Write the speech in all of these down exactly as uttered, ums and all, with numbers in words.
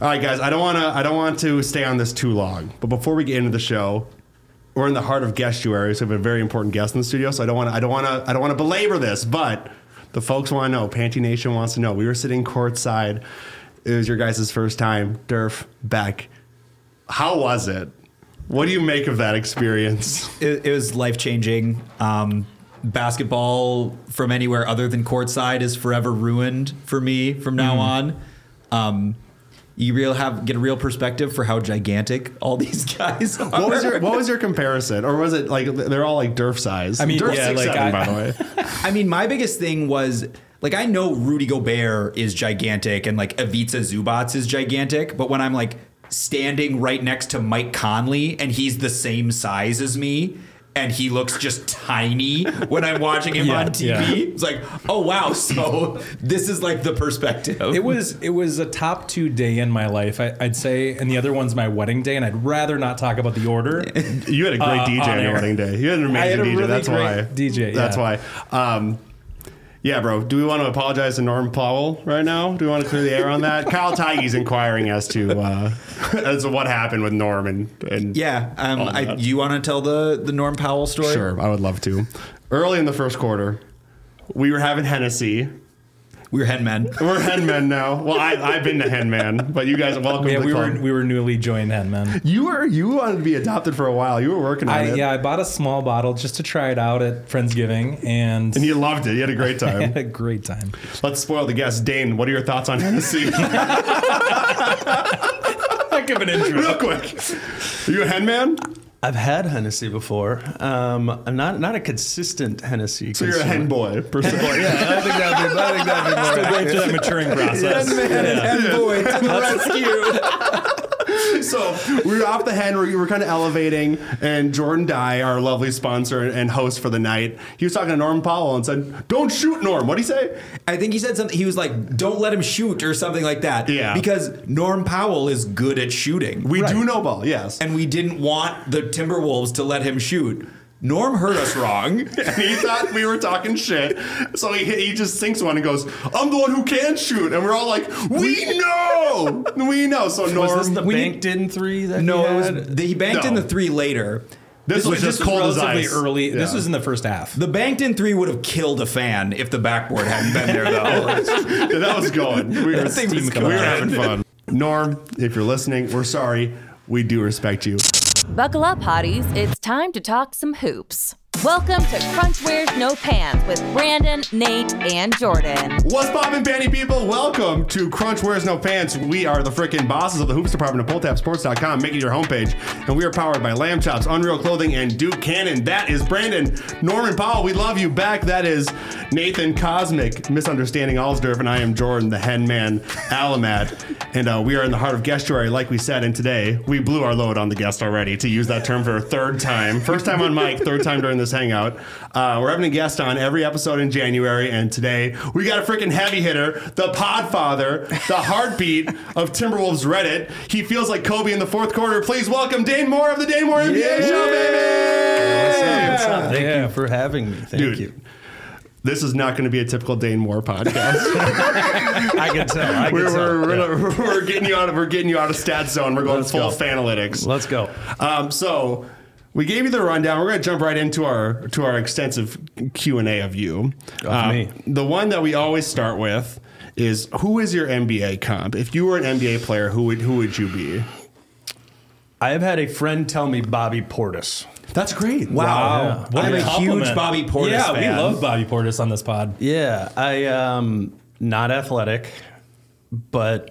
All right, guys, I don't want to I don't want to stay on this too long, but before we get into the show, we're in the heart of guestuary, so we have a very important guest in the studio, so I don't want to I don't want to I don't want to belabor this, but the folks want to know, Panty Nation wants to know. We were sitting courtside. It was your guys' first time, Durf, Beck. How was it? What do you make of that experience? It, it was life-changing. Um, basketball from anywhere other than courtside is forever ruined for me from now mm. on. Um, You real have get a real perspective for how gigantic all these guys are. What was your, what was your comparison? Or was it like they're all like Durf size? I mean, Durf yeah, six, like seven, I, by the way. I mean, my biggest thing was, like, I know Rudy Gobert is gigantic and like Ivica Zubac is gigantic, but when I'm like standing right next to Mike Conley and he's the same size as me, and he looks just tiny when I'm watching him yeah, on T V. Yeah. It's like, oh, wow. So this is like the perspective. It was it was a top two day in my life, I, I'd say. And the other one's my wedding day. And I'd rather not talk about the order. You had a great uh, D J on, on your wedding day. You had an amazing had D J. Really that's why. D J. Yeah. That's why. Um, yeah, bro. Do we want to apologize to Norm Powell right now? Do we want to clear the air on that? Kyle Teige's inquiring as to uh, as to what happened with Norm and, and yeah. Um, I, you want to tell the, the Norm Powell story? Sure, I would love to. Early in the first quarter, we were having Hennessy. We were Henmen. We're Henmen now. Well, I, I've been to Henman, but you guys welcome yeah, to the we club. Were, we were newly joined Henmen. You were you wanted to be adopted for a while. You were working on I, it. Yeah, I bought a small bottle just to try it out at Friendsgiving. And and you loved it. You had a great time. I had a great time. Let's spoil the guest. Dane, what are your thoughts on Hennessy? I'll give an intro. Real quick. Are you a Henman? I've had Hennessy before. Um, I'm not not a consistent Hennessy. So consumer. You're a hen boy, per se. Yeah, I think that'd be, I think that'd be more. Still going through that maturing process. Hen man and hen boy to the rescue. So we were off the hen. We were kind of elevating, and Jordan Dye, our lovely sponsor and host for the night, he was talking to Norm Powell and said, "Don't shoot, Norm." What'd he say? I think he said something. He was like, "Don't let him shoot" or something like that. Yeah. Because Norm Powell is good at shooting. We right. do know ball, yes. And we didn't want the Timberwolves to let him shoot. Norm heard us wrong, and he thought we were talking shit. So he he just sinks one and goes, "I'm the one who can shoot," and we're all like, "We, we know, we know." So Norm, was this the we, banked in three? That no, he, had? It was, the, he banked no. in the three later. This, this was just cold as ice. Early. Yeah. This was in the first half. The banked in three would have killed a fan if the backboard hadn't been there, though. Yeah, that was going. We were, we were having fun. Norm, if you're listening, we're sorry. We do respect you. Buckle up, hotties. It's time to talk some hoops. Welcome to Crunch Wears No Pants with Brandon, Nate, and Jordan. What's poppin', Panty people? Welcome to Crunch Wears No Pants. We are the freaking bosses of the Hoops Department of Pull Tap Sports dot com, making your homepage. And we are powered by Lamb Chops, Unreal Clothing, and Duke Cannon. That is Brandon, Norman Powell. We love you back. That is Nathan Cosmic, Misunderstanding Allsdorf, and I am Jordan, the hen man, Alamat. And uh, we are in the heart of guestuary, like we said. And today, we blew our load on the guest already, to use that term for a third time. First time on mic, third time during this hangout. Uh, we're having a guest on every episode in January, and today we got a freaking heavy hitter, the Podfather, the heartbeat of Timberwolves Reddit. He feels like Kobe in the fourth quarter. Please welcome Dane Moore of the Dane Moore N B A yeah. Show, baby! What's up? What's up? Thank yeah. you for having me. Thank Dude. you. This is not going to be a typical Dane Moore podcast. I can tell. I can we're, tell. We're, we're, yeah. we're getting you out of we're getting you out of stat zone. We're going Let's full go. Fanalytics. Let's go. Um, so. We gave you the rundown. We're going to jump right into our to our extensive Q and A of you. Uh, me. The one that we always start with is, who is your N B A comp? If you were an N B A player, who would who would you be? I have had a friend tell me Bobby Portis. That's great. Wow. wow. Yeah. I'm a compliment. Huge Bobby Portis yeah, fan. Yeah, we love Bobby Portis on this pod. Yeah, I um not athletic, but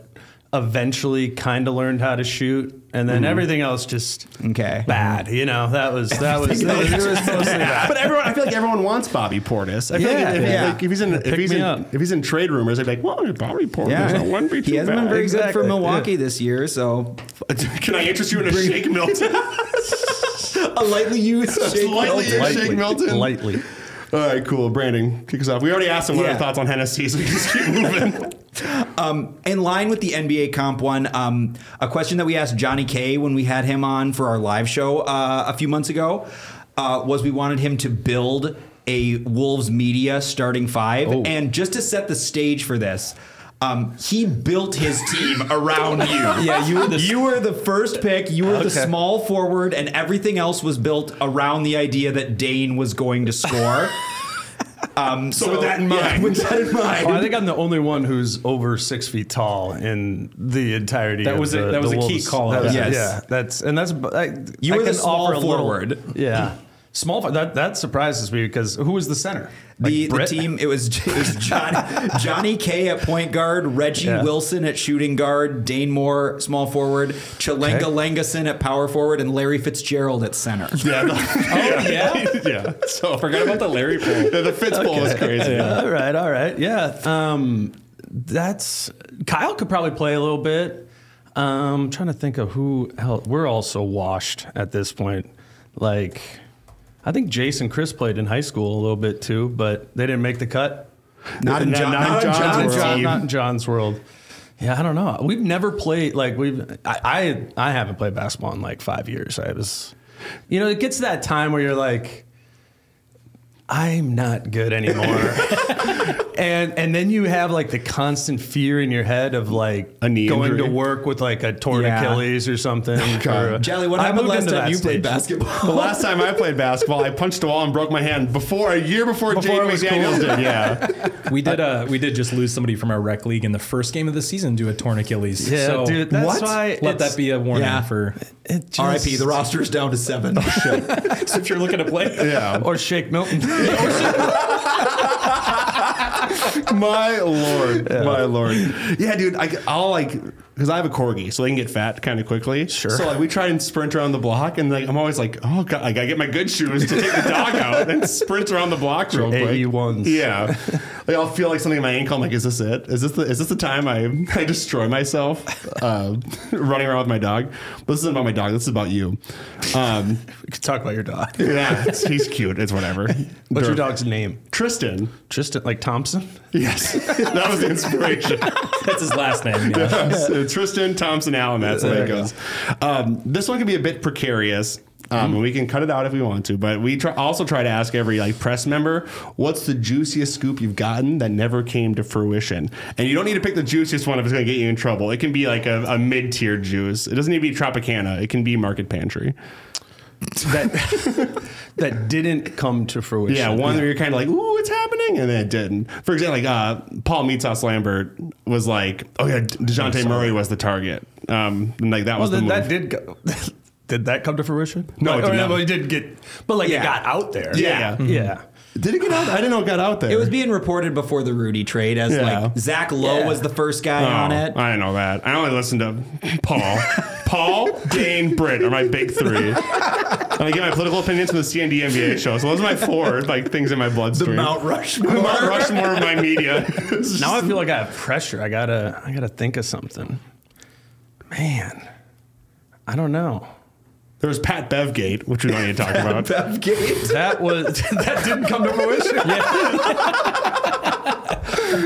eventually kind of learned how to shoot. And then mm. everything else just okay. bad. You know, that was, that was, that was, was mostly bad. But everyone, I feel like everyone wants Bobby Portis. I feel yeah, like, if, yeah. like if he's in, if Pick he's in, up. if he's in trade rumors, they'd be like, well, Bobby Portis, yeah. that wouldn't be too bad. He hasn't bad. been very exactly. good for Milwaukee yeah. this year, so. Can I interest you in a Shake Milton? A lightly used Shake lightly Milton. Lightly Shake Milton? Lightly. All right, cool. Brandon, kick us off. We already asked him what yeah. our thoughts on Hennessy, so we just keep moving. Um, in line with the N B A comp one, um, a question that we asked Johnny K when we had him on for our live show uh, a few months ago uh, was we wanted him to build a Wolves media starting five. Oh. And just to set the stage for this, Um, he built his team around you. Yeah, you were the you were the first pick. You were okay. the small forward, and everything else was built around the idea that Dane was going to score. Um, so, so with that in mind, yeah, with that in mind, well, I think I'm the only one who's over six feet tall in the entirety. That was of the, a, that was the a Wolves. Key call. That was, yes. yeah, that's and that's I, you I were the small forward. Little, yeah. Small that that surprises me because who was the center? Like the, the team it was it was John, Johnny K at point guard, Reggie yeah. Wilson at shooting guard, Dane Moore small forward, Chalenga okay. Langason at power forward, and Larry Fitzgerald at center. Yeah, the, oh yeah, yeah. So forgot about the Larry pool. The, the Fitz okay. pool is crazy. Yeah. All right, all right, yeah. Um, that's Kyle could probably play a little bit. Um, I'm trying to think of who else. We're all so washed at this point, like. I think Jace and Chris played in high school a little bit too, but they didn't make the cut. Not in, John, not, not in John's, John's world. Not in John's world. Yeah, I don't know. We've never played like we've. I, I I haven't played basketball in like five years. I was, you know, it gets to that time where you're like, I'm not good anymore, and and then you have like the constant fear in your head of like going injury. To work with like a torn yeah. Achilles or something. Or, Jelly, what I happened last time you stage. Played basketball? The last time I played basketball, I punched the wall and broke my hand before a year before, before Jay McDaniels cool. did. Yeah, we did. Uh, we did just lose somebody from our rec league in the first game of the season to a torn Achilles. Yeah, so dude, that's what? Why. Let that be a warning yeah, for R I P. The roster is down to seven. Oh, shit. So if you're looking to play, yeah, or Shake Milton. My lord, yeah. my lord. Yeah, dude, I, I'll like, because I have a corgi, so they can get fat kind of quickly. Sure. So like, we try and sprint around the block, and like, I'm always like, oh god, I gotta get my good shoes to take the dog out and sprint around the block real quick. A B ones. Yeah. Like, I'll feel like something in my ankle. I'm like, is this it? Is this the is this the time I, I destroy myself uh, running around with my dog? This isn't about my dog. This is about you. Um, we could talk about your dog. Yeah, it's, he's cute. It's whatever. What's Durf. Your dog's name? Tristan. Tristan, like Thompson? Yes. That was the inspiration. That's his last name. Yeah. Yes. Yeah. Tristan Thompson Allen. That's how it goes. Um, this one can be a bit precarious. Um, mm-hmm. And we can cut it out if we want to, but we try, also try to ask every like press member, what's the juiciest scoop you've gotten that never came to fruition? And you don't need to pick the juiciest one if it's going to get you in trouble. It can be like a, a mid-tier juice. It doesn't need to be Tropicana. It can be Market Pantry. That that didn't come to fruition. Yeah, one yeah. where you're kind of like, ooh, it's happening, and then it didn't. For example, like uh, Paul Meatsoss Lambert was like, oh yeah, DeJounte Murray was the target. Um, and like that well, was the move. That did go. Did that come to fruition? No, no it did not. But it did get, but like yeah. it got out there. Yeah. Yeah. Mm-hmm. yeah. Did it get out? I didn't know it got out there. It was being reported before the Rudy trade as yeah. like Zach Lowe yeah. was the first guy oh, on it. I know that. I only listened to Paul. Paul, Dane, Britt are my big three. And I get my political opinions from the C N D N B A show. So those are my four like things in my bloodstream. The Mount Rushmore. The Mount Rushmore of my media. Now I feel like I have pressure. I gotta I gotta think of something. Man. I don't know. There was Pat Bevgate, which we don't need to talk about. Bevgate. That was that didn't come to fruition. Yeah.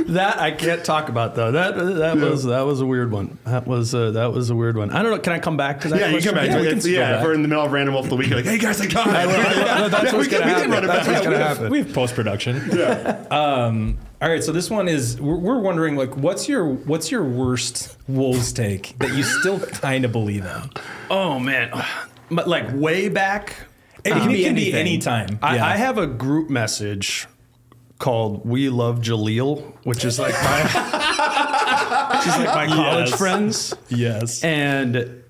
That I can't talk about though. That that yeah. was that was a weird one. That was uh, that that was a weird one. I don't know. Can I come back to that? Yeah, question? You come back. Yeah, we can still yeah, back. If we're in the middle of Random Wolf of the Week. Like, hey guys, I got it. I will, that's yeah, what's gonna happen. That's what's gonna happen. We have post production. Yeah. um, all right. So this one is we're, we're wondering like what's your what's your worst Wolves take that you still kind of believe in? Oh man. But like way back, it can um, be, it can be any time. I, yeah. I have a group message called "We Love Jahlil," which is like my, which is like my college yes. friends. Yes, and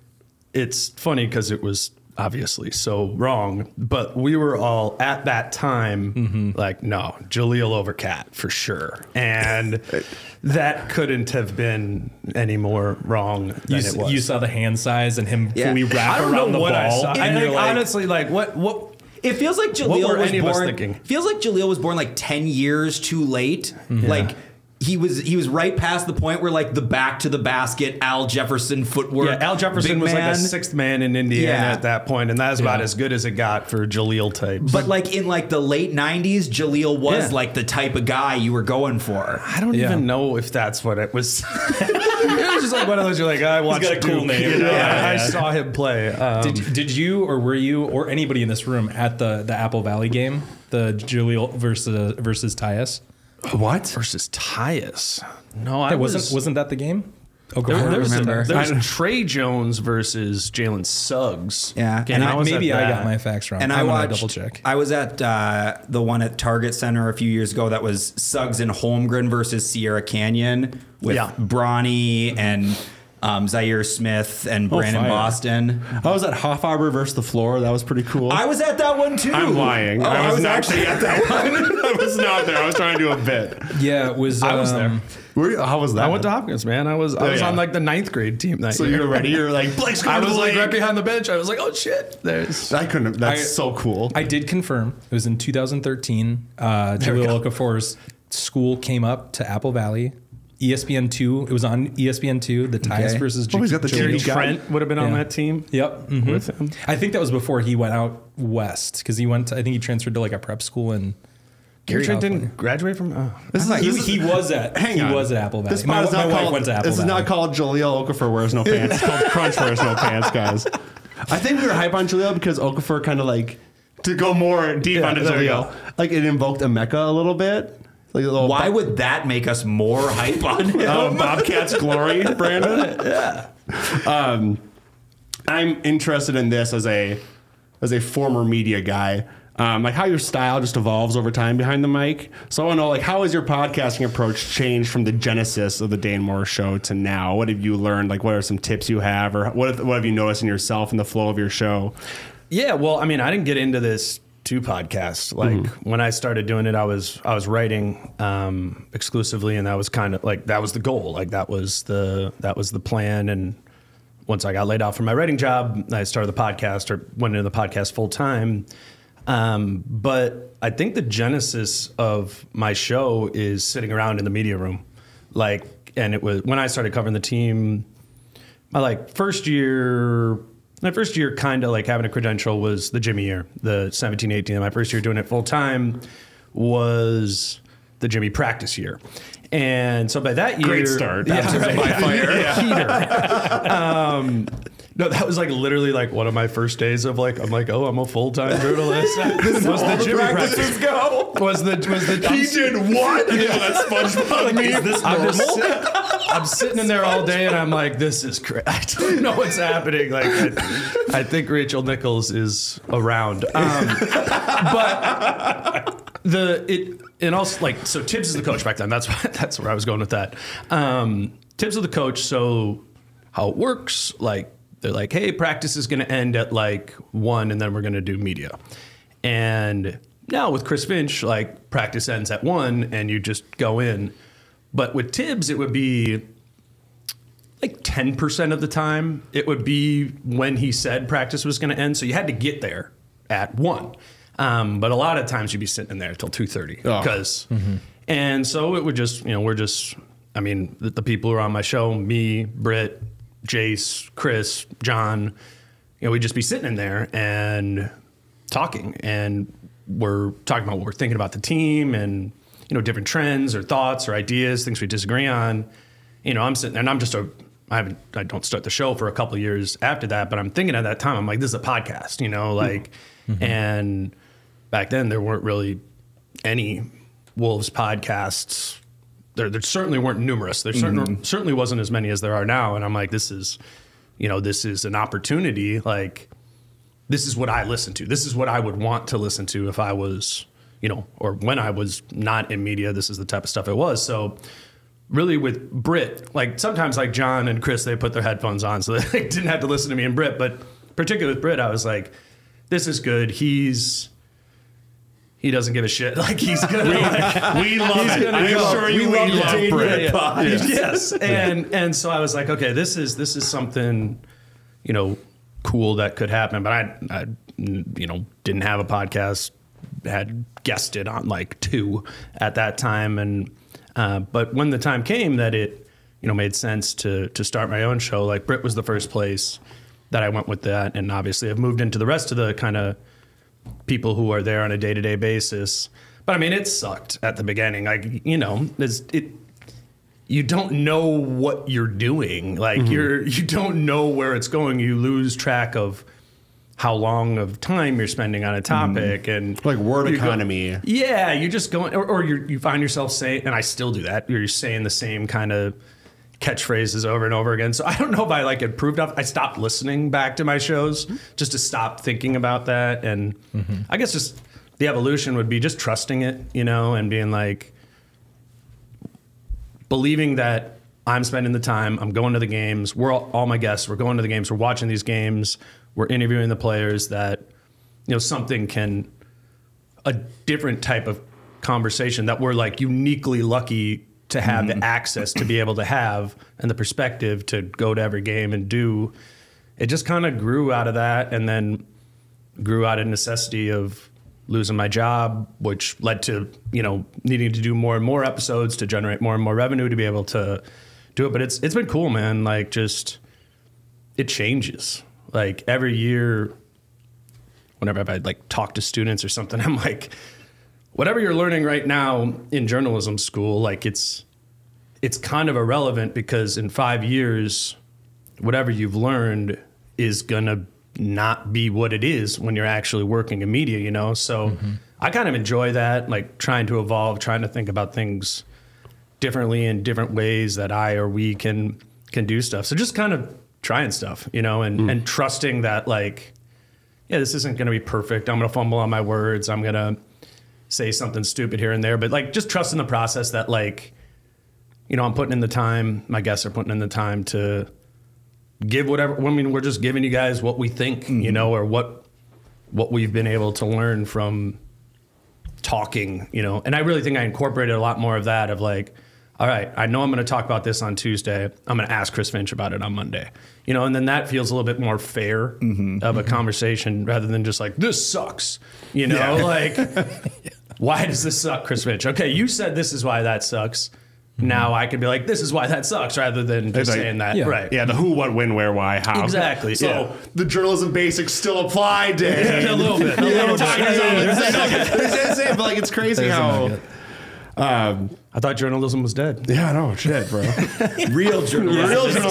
it's funny because it was obviously so wrong, but we were all at that time mm-hmm. like, no, Jahlil over Cat for sure, and that couldn't have been any more wrong than you, it was. You saw the hand size and him yeah. fully wrap around the ball. I don't know what I saw. And and like, like, honestly, like what what. It feels like Jahlil was born. Feels like Jahlil was born like ten years too late. Mm-hmm. Like. Yeah. He was he was right past the point where like the back to the basket Al Jefferson footwork. Yeah, Al Jefferson was man. Like the sixth man in Indiana yeah. at that point, and that's yeah. about as good as it got for Jahlil types. But like in like the late nineties, Jahlil was yeah. like the type of guy you were going for. I don't yeah. even know if that's what it was. It was just like one of those. You're like, I watched. He's got a cool Duke. Name. You know? yeah, yeah. I saw him play. Um, did did you or were you or anybody in this room at the the Apple Valley game, the Jahlil versus versus Tyus? What? Versus Tyus. No, I that was, wasn't. Wasn't that the game? Oh, there, I there's remember. A, there's I, Trey Jones versus Jalen Suggs. Yeah, and I was maybe I got my facts wrong. And I watched. Double check. I was at uh, the one at Target Center a few years ago that was Suggs and Holmgren versus Sierra Canyon with yeah. Bronny and um, Zaire Smith and oh, Brandon fire. Boston. I was at Hoffaber versus the floor. That was pretty cool. I was at that one too. I'm lying. Oh, I, was I was not actually at that one. I was not there. I was trying to do a bit. Yeah, it was. Um, I was there. Where, how was that? I went to Hopkins, man. I was I oh, was yeah. on like the ninth grade team that so year. So you were ready? You were like, Blake's going I was like right behind the bench. I was like, oh shit. There's I couldn't. That's I, so cool. I did confirm. It was in two thousand thirteen. Uh, Jahlil Okafor's school came up to Apple Valley. E S P N two. It was on E S P N two. The Tyus okay. versus J- oh, he's got the Jerry Trent would have been yeah. on that team. Yep. Mm-hmm. With him. I think that was before he went out west because he went. To, I think he transferred to like a prep school in. Gary Trent didn't graduate from. Oh. This is like, he, this he was at. Hang on. He was at Apple Valley. This my, is not my called, wife went to Apple This Valley. Is not called Jahlil Okafor wears no pants. It's called Crunch Wears No Pants, guys. I think we were hype on Jahlil because Okafor kind of like to go more deep yeah, onto Jahlil. Like it invoked a Mecca a little bit. Like a little Why bo- would that make us more hype on him? Oh, Bobcats glory, Brandon. yeah. Um, I'm interested in this as a as a former media guy. Um, like how your style just evolves over time behind the mic. So I want to know, like, how has your podcasting approach changed from the genesis of the Dane Moore Show to now? What have you learned? Like, what are some tips you have, or what have, what have you noticed in yourself and the flow of your show? Yeah, well, I mean, I didn't get into this to podcast. Like mm-hmm. when I started doing it, I was I was writing um, exclusively, and that was kind of like that was the goal. Like that was the that was the plan. And once I got laid off from my writing job, I started the podcast or went into the podcast full time. Um, but I think the genesis of my show is sitting around in the media room. Like, and it was when I started covering the team, my like first year, my first year kind of like having a credential was the Jimmy year, the seventeen eighteen. My first year doing it full time was the Jimmy practice year. And so by that year, great start. That's yeah, right. By fire. Yeah. Yeah. Um, No, that was like literally like one of my first days of like I'm like oh I'm a full time journalist. This was the Jimmy practices go. Was the was the he did what? Yeah, that's SpongeBob. Like, is this I'm just sit, I'm sitting in there all day and I'm like this is crazy. I don't know what's happening. Like I, I think Rachel Nichols is around. Um, but the it and also like so Tibbs is the coach back then. That's why, that's where I was going with that. Um, Tibbs is the coach. So how it works like. They're like, hey, practice is going to end at like one, and then we're going to do media. And now with Chris Finch, like practice ends at one, and you just go in. But with Tibbs, it would be like ten percent of the time. It would be when he said practice was going to end, so you had to get there at one. Um, but a lot of times you'd be sitting in there till two thirty. Oh. Because, mm-hmm. And so it would just, you know, we're just, I mean, the, the people who are on my show, me, Britt, Jace, Chris, John, you know, we'd just be sitting in there and talking, and we're talking about what we're thinking about the team, and you know, different trends or thoughts or ideas, things we disagree on. You know, I'm sitting there, and I'm just a, I haven't, I don't start the show for a couple of years after that, but I'm thinking at that time, I'm like, this is a podcast, you know, like, mm-hmm. and back then there weren't really any Wolves podcasts. There, there certainly weren't numerous. There certain, mm-hmm. certainly wasn't as many as there are now. And I'm like, this is, you know, this is an opportunity. Like, this is what I listen to. This is what I would want to listen to if I was, you know, or when I was not in media. This is the type of stuff it was. So really with Britt, like sometimes like John and Chris, they put their headphones on so they didn't have to listen to me and Britt. But particularly with Britt, I was like, this is good. He's... He doesn't give a shit. Like he's gonna. we, like, we love he's it. Gonna I'm go. Sure we, we love, love it. Brad yeah, yeah. Yes. yes, and and so I was like, okay, this is this is something, you know, cool that could happen. But I, I you know, didn't have a podcast. Had guested on like two at that time, and uh, but when the time came that it, you know, made sense to to start my own show. Like Britt was the first place that I went with that, and obviously I've moved into the rest of the kind of. People who are there on a day-to-day basis. But I mean, it sucked at the beginning. Like, you know, it's, it, you don't know what you're doing. Like mm-hmm. you're, you don't know where it's going. You lose track of how long of time you're spending on a topic mm. and like word economy. Go, yeah, you're just going, or, or you you find yourself saying, and I still do that. You're saying the same kind of catchphrases over and over again. So I don't know if I like improved off. I stopped listening back to my shows just to stop thinking about that, and mm-hmm. I guess just the evolution would be just trusting it, you know, and being like believing that. I'm spending the time, I'm going to the games, we're all, all my guests, we're going to the games, we're watching these games, we're interviewing the players, that, you know, something can, a different type of conversation that we're like uniquely lucky to have mm-hmm. the access to be able to have and the perspective to go to every game and do. It just kind of grew out of that, and then grew out of necessity of losing my job, which led to, you know, needing to do more and more episodes to generate more and more revenue to be able to do it. But it's it's been cool, man. Like, just it changes. Like every year, whenever I like talk to students or something, I'm like, whatever you're learning right now in journalism school, like it's it's kind of irrelevant, because in five years, whatever you've learned is gonna not be what it is when you're actually working in media, you know. So mm-hmm. I kind of enjoy that, like trying to evolve, trying to think about things differently in different ways that I or we can can do stuff. So just kind of trying stuff, you know, and, mm. and trusting that, like, yeah, this isn't going to be perfect. I'm going to fumble on my words. I'm going to say something stupid here and there. But, like, just trusting the process that, like, you know, I'm putting in the time. My guests are putting in the time to give whatever. I mean, we're just giving you guys what we think, mm. you know, or what what we've been able to learn from talking, you know. And I really think I incorporated a lot more of that of, like, all right, I know I'm going to talk about this on Tuesday. I'm going to ask Chris Finch about it on Monday. You know, and then that feels a little bit more fair mm-hmm. of a mm-hmm. conversation, rather than just like, this sucks. You know, yeah. like, why does this suck, Chris Finch? Okay, you said this is why that sucks. Mm-hmm. Now I can be like, this is why that sucks, rather than just like, saying that. Yeah. Right. Yeah, the who, what, when, where, why, how. Exactly. So yeah. the journalism basics still apply, Dave. Yeah, a little bit. A little yeah, bit. That's it. But, like, it's crazy There's how... Um, I thought journalism was dead. Yeah, I know. Shit, bro. Real journalism. Real journalism.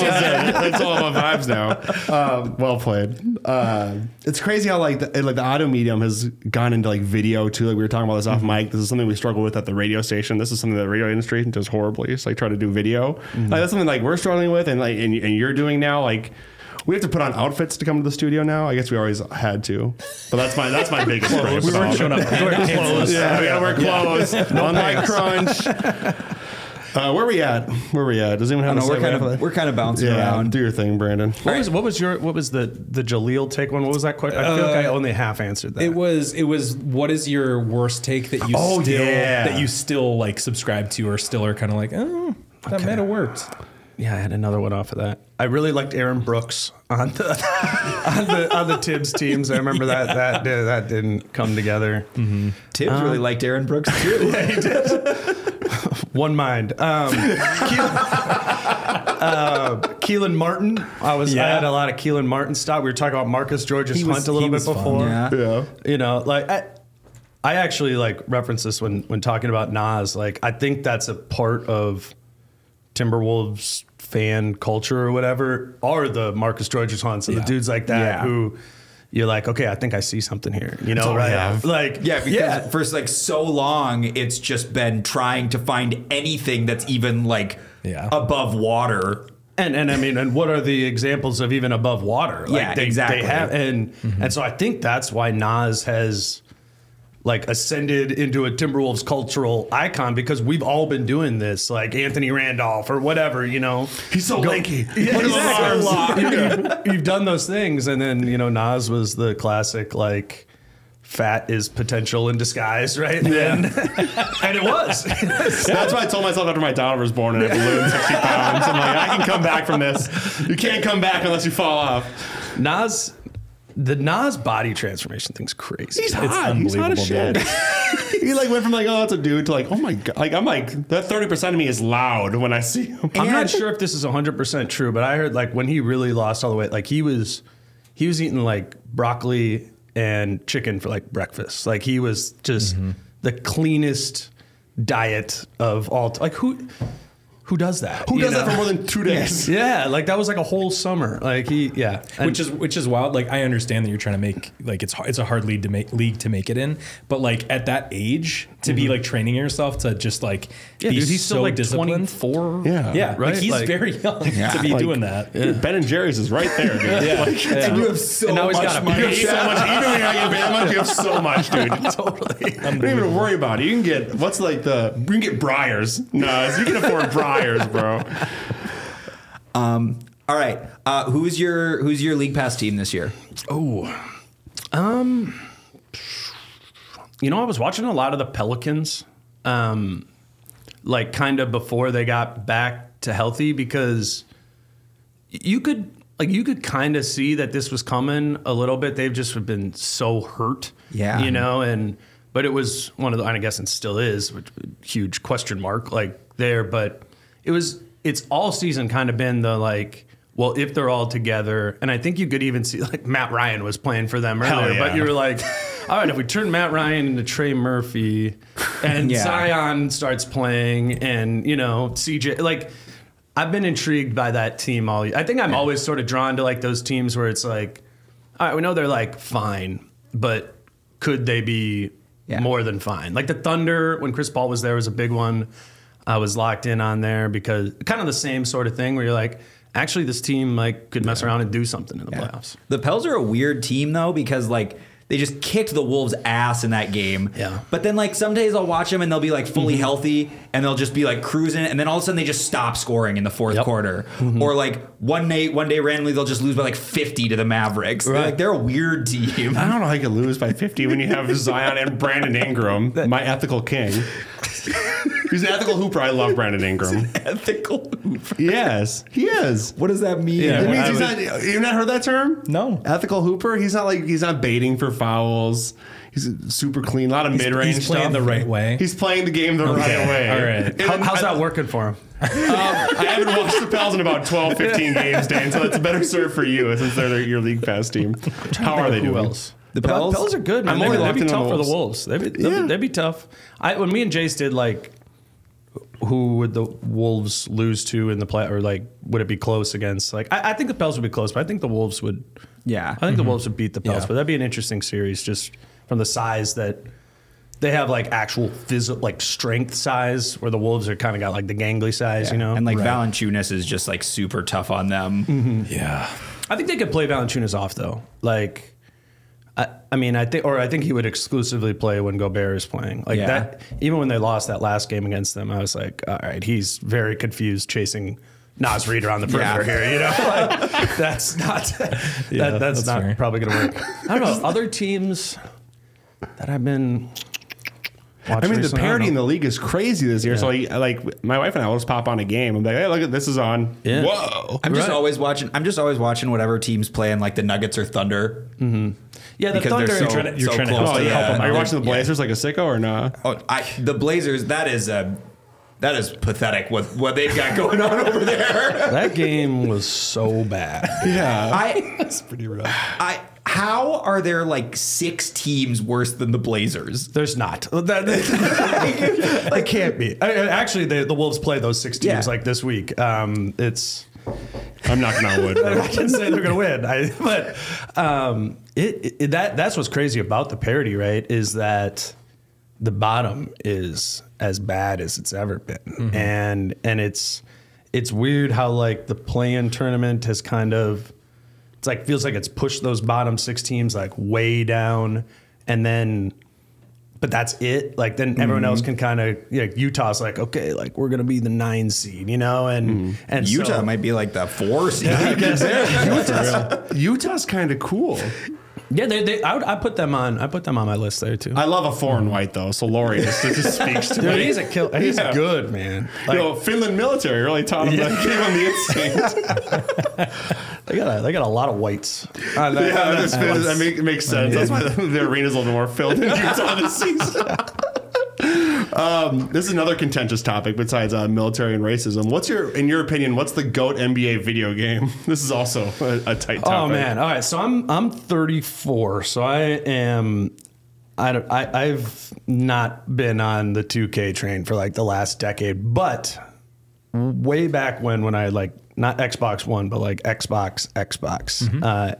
That's all my vibes now. Um, well played. Uh, it's crazy how like the, like the audio medium has gone into like video too. Like we were talking about this off mm-hmm. mic. This is something we struggle with at the radio station. This is something that the radio industry does horribly. It's like trying to do video. Mm-hmm. Like, that's something like we're struggling with, and like and, and you're doing now. Like, we have to put on outfits to come to the studio now. I guess we always had to, but that's my that's my biggest. Clothes. We weren't showing up. We're clothes. Yeah, we gotta wear clothes. Unlike Crunch. Uh, where we at? Where we at? Does anyone have? No, we're kind of we're kind of bouncing yeah, around. Do your thing, Brandon. What right. was what was your what was the the Jahlil take one? What was that question? I feel uh, like I only half answered that. It was it was what is your worst take that you oh, still yeah. that you still like subscribe to, or still are kind of like, oh, that okay. might have worked. Yeah, I had another one off of that. I really liked Aaron Brooks on the on the on the Tibbs teams. I remember yeah. that that that didn't come together. Mm-hmm. Tibbs um, really liked Aaron Brooks too. Yeah, he did. One mind. Um, Keelan, uh, Keelan Martin. I was. Yeah. I had a lot of Keelan Martin stuff. We were talking about Marcus George's he Hunt was, a little bit before. Yeah. yeah. You know, like I, I actually like reference this when when talking about Nas. Like I think that's a part of Timberwolves fan culture or whatever are the Marcus George's hunts and yeah. the dudes like that yeah. who you're like, okay, I think I see something here, you know, right? Like, yeah, because yeah. for like so long, it's just been trying to find anything that's even like yeah. above water. And and I mean, and what are the examples of even above water? Like, yeah, they, exactly. They have, and mm-hmm. and so I think that's why Nas has like ascended into a Timberwolves cultural icon, because we've all been doing this, like Anthony Randolph or whatever, you know. He's so Go, lanky. Yeah, exactly. you, you've done those things, and then, you know, Nas was the classic, like, fat is potential in disguise, right? Yeah. And, and it was. So that's why I told myself after my daughter was born and I ballooned sixty pounds. I'm like, I can come back from this. You can't come back unless you fall off. Nas... The Nas body transformation thing's crazy. He's hot. He's hot as shit. He like went from like, oh, that's a dude, to like, oh my God. Like, I'm like, that thirty percent of me is loud when I see him. And I'm not sure if this is one hundred percent true, but I heard like when he really lost all the weight, like he was, he was eating like broccoli and chicken for like breakfast. Like he was just mm-hmm. the cleanest diet of all. T- like who... Who does that? Who does know? that for more than two days? Yeah. yeah, like that was like a whole summer. Like he, yeah, and which is which is wild. Like I understand that you're trying to make like it's it's a hard league to make league to make it in, but like at that age to mm-hmm. be like training yourself to just like yeah, be dude, he's so still like disciplined. twenty-four Yeah, yeah, right. Like, he's like, very young yeah, to be like, doing that. Yeah. Dude, Ben and Jerry's is right there, dude. yeah, like, yeah. And you have so much money. You have so much. Even when you're at Alabama, you have so much, dude. Totally. Don't even worry about it. You can get what's like the you can get Briars. No, you can afford Briars. Bro. Um, all right. Uh, who's your Who's your league pass team this year? Oh, um, you know, I was watching a lot of the Pelicans, um, like kind of before they got back to healthy, because you could like you could kind of see that this was coming a little bit. They've just been so hurt, yeah, you know, and but it was one of the and I guess it still is a huge question mark like there, but. It was, it's all season kind of been the like, well, if they're all together, and I think you could even see like Matt Ryan was playing for them earlier, yeah. but you were like, all right, if we turn Matt Ryan into Trey Murphy and yeah. Zion starts playing and, you know, C J, like I've been intrigued by that team all year. I think I'm yeah. always sort of drawn to like those teams where it's like, all right, we know they're like fine, but could they be yeah. more than fine? Like the Thunder, when Chris Paul was there, was a big one. I was locked in on there because kind of the same sort of thing where you're like, actually, this team like could mess yeah. around and do something in the yeah. playoffs. The Pels are a weird team, though, because like they just kicked the Wolves' ass in that game. Yeah. But then like some days I'll watch them and they'll be like fully mm-hmm. healthy and they'll just be like cruising. And then all of a sudden they just stop scoring in the fourth yep. quarter. Mm-hmm. Or like one day, one day randomly they'll just lose by like fifty to the Mavericks. Right. They're, like, they're a weird team. I don't know how you can lose by fifty when you have Zion and Brandon Ingram, my ethical king. He's an ethical hooper. I love Brandon Ingram. He's an ethical hooper. Yes, he is. What does that mean? Yeah, it means he's not, you've not heard that term? No. Ethical hooper? He's not like he's not baiting for fouls. He's super clean. A lot of he's, mid-range he's stuff. He's playing the right way. He's playing the game the okay. right way. All right. And How, how's I, that working for him? um, I haven't watched the Pels in about twelve, fifteen games, Dan, so that's a better serve for you since they're your league pass team. How are they doing? Else? The Pels? Pels are good, man. I'm they'd, they'd be tough the for the Wolves. They'd be, yeah. they'd be tough. I, when me and Jace did like... Who would the Wolves lose to in the play, or like would it be close against? Like I, I think the Pels would be close, but I think the Wolves would. Yeah, I think mm-hmm. the Wolves would beat the Pels, yeah. but that'd be an interesting series just from the size that they have, like actual physical, like strength size, where the Wolves are kind of got like the gangly size, yeah. you know. And like right. Valanciunas is just like super tough on them. Mm-hmm. Yeah, I think they could play Valanciunas off though. Like, I, I mean, I think, or I think he would exclusively play when Gobert is playing. Like yeah. that, even when they lost that last game against them, I was like, all right, he's very confused chasing Nas Reed around the perimeter yeah. here. You know, like, that's not yeah, that, that's, that's not fair. Probably going to work. I don't know other teams that I've been. Watch I mean, recently, the parity in the league is crazy this year. Yeah. So, I, like, my wife and I will just pop on a game. I'm like, hey, look at this is on. Yeah. Whoa! I'm right. just always watching. I'm just always watching whatever team's playing, like the Nuggets or Thunder. Mm-hmm. Yeah, the because Thunder. So, you're trying to, you're so trying to help, oh, to yeah. help them. Are you watching the Blazers yeah. like a sicko or not? Nah? Oh, I, the Blazers. That is a. That is pathetic. What what they've got going on over there. That game was so bad. Yeah, I. That's pretty rough. I. How are there like six teams worse than the Blazers? There's not. That like, can't be. I, actually, the, the Wolves play those six teams yeah. like this week. Um, it's. I'm knocking on wood. I can say they're gonna win, I, but um, it, it that that's what's crazy about the parity, right? Is that the bottom is as bad as it's ever been, mm-hmm. and and it's it's weird how like the play-in tournament has kind of. It's like feels like it's pushed those bottom six teams like way down, and then, but that's it. Like then everyone mm-hmm. else can kind of you know, Utah's like okay, like we're gonna be the nine seed, you know, and mm-hmm. and Utah so, might be like the four seed. Yeah, I guess. Utah's, Utah's kind of cool. Yeah, they, they, I, would, I put them on. I put them on my list there too. I love a foreign white though, so Laurie just, just speaks to Dude, me. He's a killer. He's yeah. good, man. Like, you know, Finland military really taught him. Yeah. That gave him the instinct. They got a, they got a lot of whites. Uh, that, yeah, that, that, that, that makes, makes sense. Yeah. That's why the, the arena's a little more filled in Utah this season. Um, this is another contentious topic besides uh, military and racism. What's your, in your opinion, what's the GOAT N B A video game? This is also a, a tight topic. Oh man! All right, so I'm I'm thirty-four, so I am. I, don't, I I've not been on the two K train for like the last decade, but way back when, when I had like, not Xbox One, but like Xbox, Xbox, mm-hmm. uh,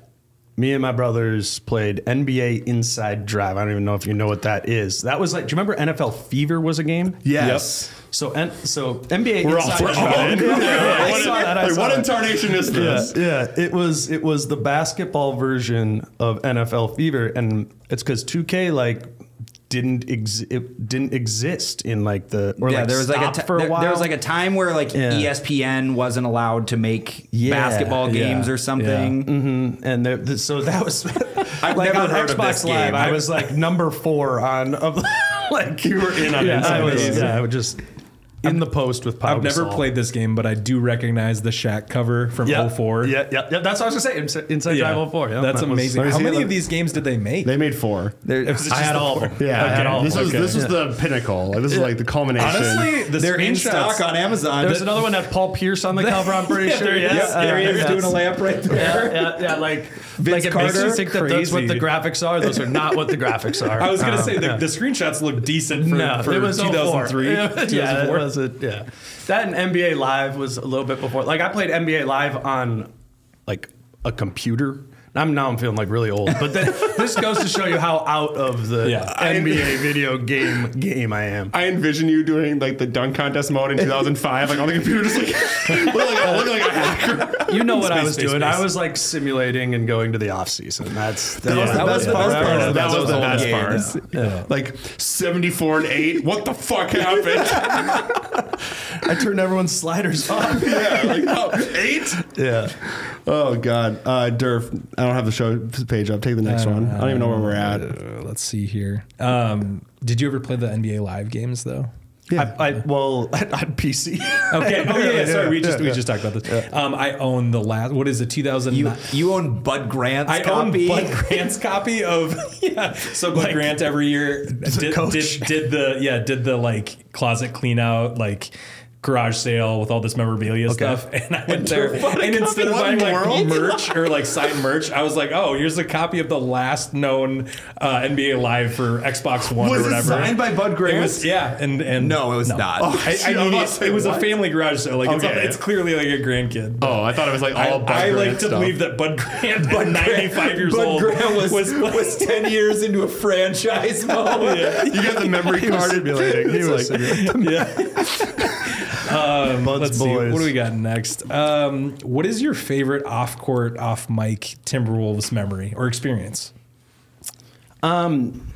me and my brothers played N B A Inside Drive. I don't even know if you know what that is. That was like, do you remember N F L Fever was a game? Yes. Yep. So, N- so N B A We're Inside all Drive. We're all in. What incarnation is this? Yeah, yeah, it was it was the basketball version of N F L Fever, and it's because two K like didn't ex- it didn't exist in like the or yeah, like there was like a t- for a there, while. There was like a time where like yeah. E S P N wasn't allowed to make yeah, basketball games yeah, or something. Yeah. Mm-hmm. And there, so that was I've like never on heard Xbox of this Live. Game. I was like number four on of like you were in on yeah, Inside I was, yeah, I would just. In the post with Pau I've Gasol. Never played this game, but I do recognize the Shaq cover from yeah. oh four. Yeah, yeah, yeah. That's what I was going to say. Inside yeah. Drive oh four. Yeah. That's amazing. How many of these games did they make? They made four. There, it was I had all four. Yeah, okay. I had all This was okay. this was yeah. the pinnacle. This is like the culmination. Honestly, the they're in stock on Amazon. There's another one that Paul Pierce on the cover, I'm pretty yeah, sure. Yes. Yeah, there he is doing a layup right there. Yeah, yeah, yeah like Vince like Carter. It makes you think that that's what the graphics are. Those are not what the graphics are. I was going to say the screenshots look decent for two thousand three. Yeah, it was. A, yeah, that and N B A Live was a little bit before. Like I played N B A Live on like a computer. I'm now I'm feeling like really old, but then, this goes to show you how out of the yeah. N B A video game game I am. I envision you doing like the dunk contest mode in two thousand five, like on the computer, just like, like, like a hacker. You know what space, I was space, doing? Space. I was like simulating and going to the off season. That's that was the best part. That was the best part. Yeah. Yeah. Like seventy-four and eight. What the fuck happened? I turned everyone's sliders off. Yeah, like oh, eight. Yeah. Oh God, uh, Durf. I don't have the show page up. Take the next I one. I don't even know where we're at. Uh, let's see here. Um, did you ever play the N B A Live games though? Yeah. I, I, well, on P C. Okay. Oh yeah. yeah sorry, yeah, we just yeah, we yeah. just talked about this. Yeah. Um, I own the last. What is it? two thousand. You, you own Bud Grant's. I copy. own Bud Grant's copy of. Yeah. So Bud like, Grant every year did, did did the yeah did the like closet clean out like. Garage sale with all this memorabilia okay. stuff, and I went there. And instead of buying like merch or like signed merch, I was like, "Oh, here's a copy of the last known uh, N B A Live for Xbox One was or whatever." Was it signed by Bud Grant? It was, yeah, and and no, it was no. not. Oh, I, I mean, it, it was what? a family garage sale. Like okay. it's, all, it's clearly like a grandkid. Oh, I thought it was like all. I, Bud I Grant like to stuff. believe that Bud Grant, Bud ninety-five years Bud old, Grant was was, like, was ten years into a franchise mode. Yeah. You got the memory he card emulating. He was like, yeah. Um, let's see. What do we got next? Um, what is your favorite off-court, off-mic Timberwolves memory or experience? Um,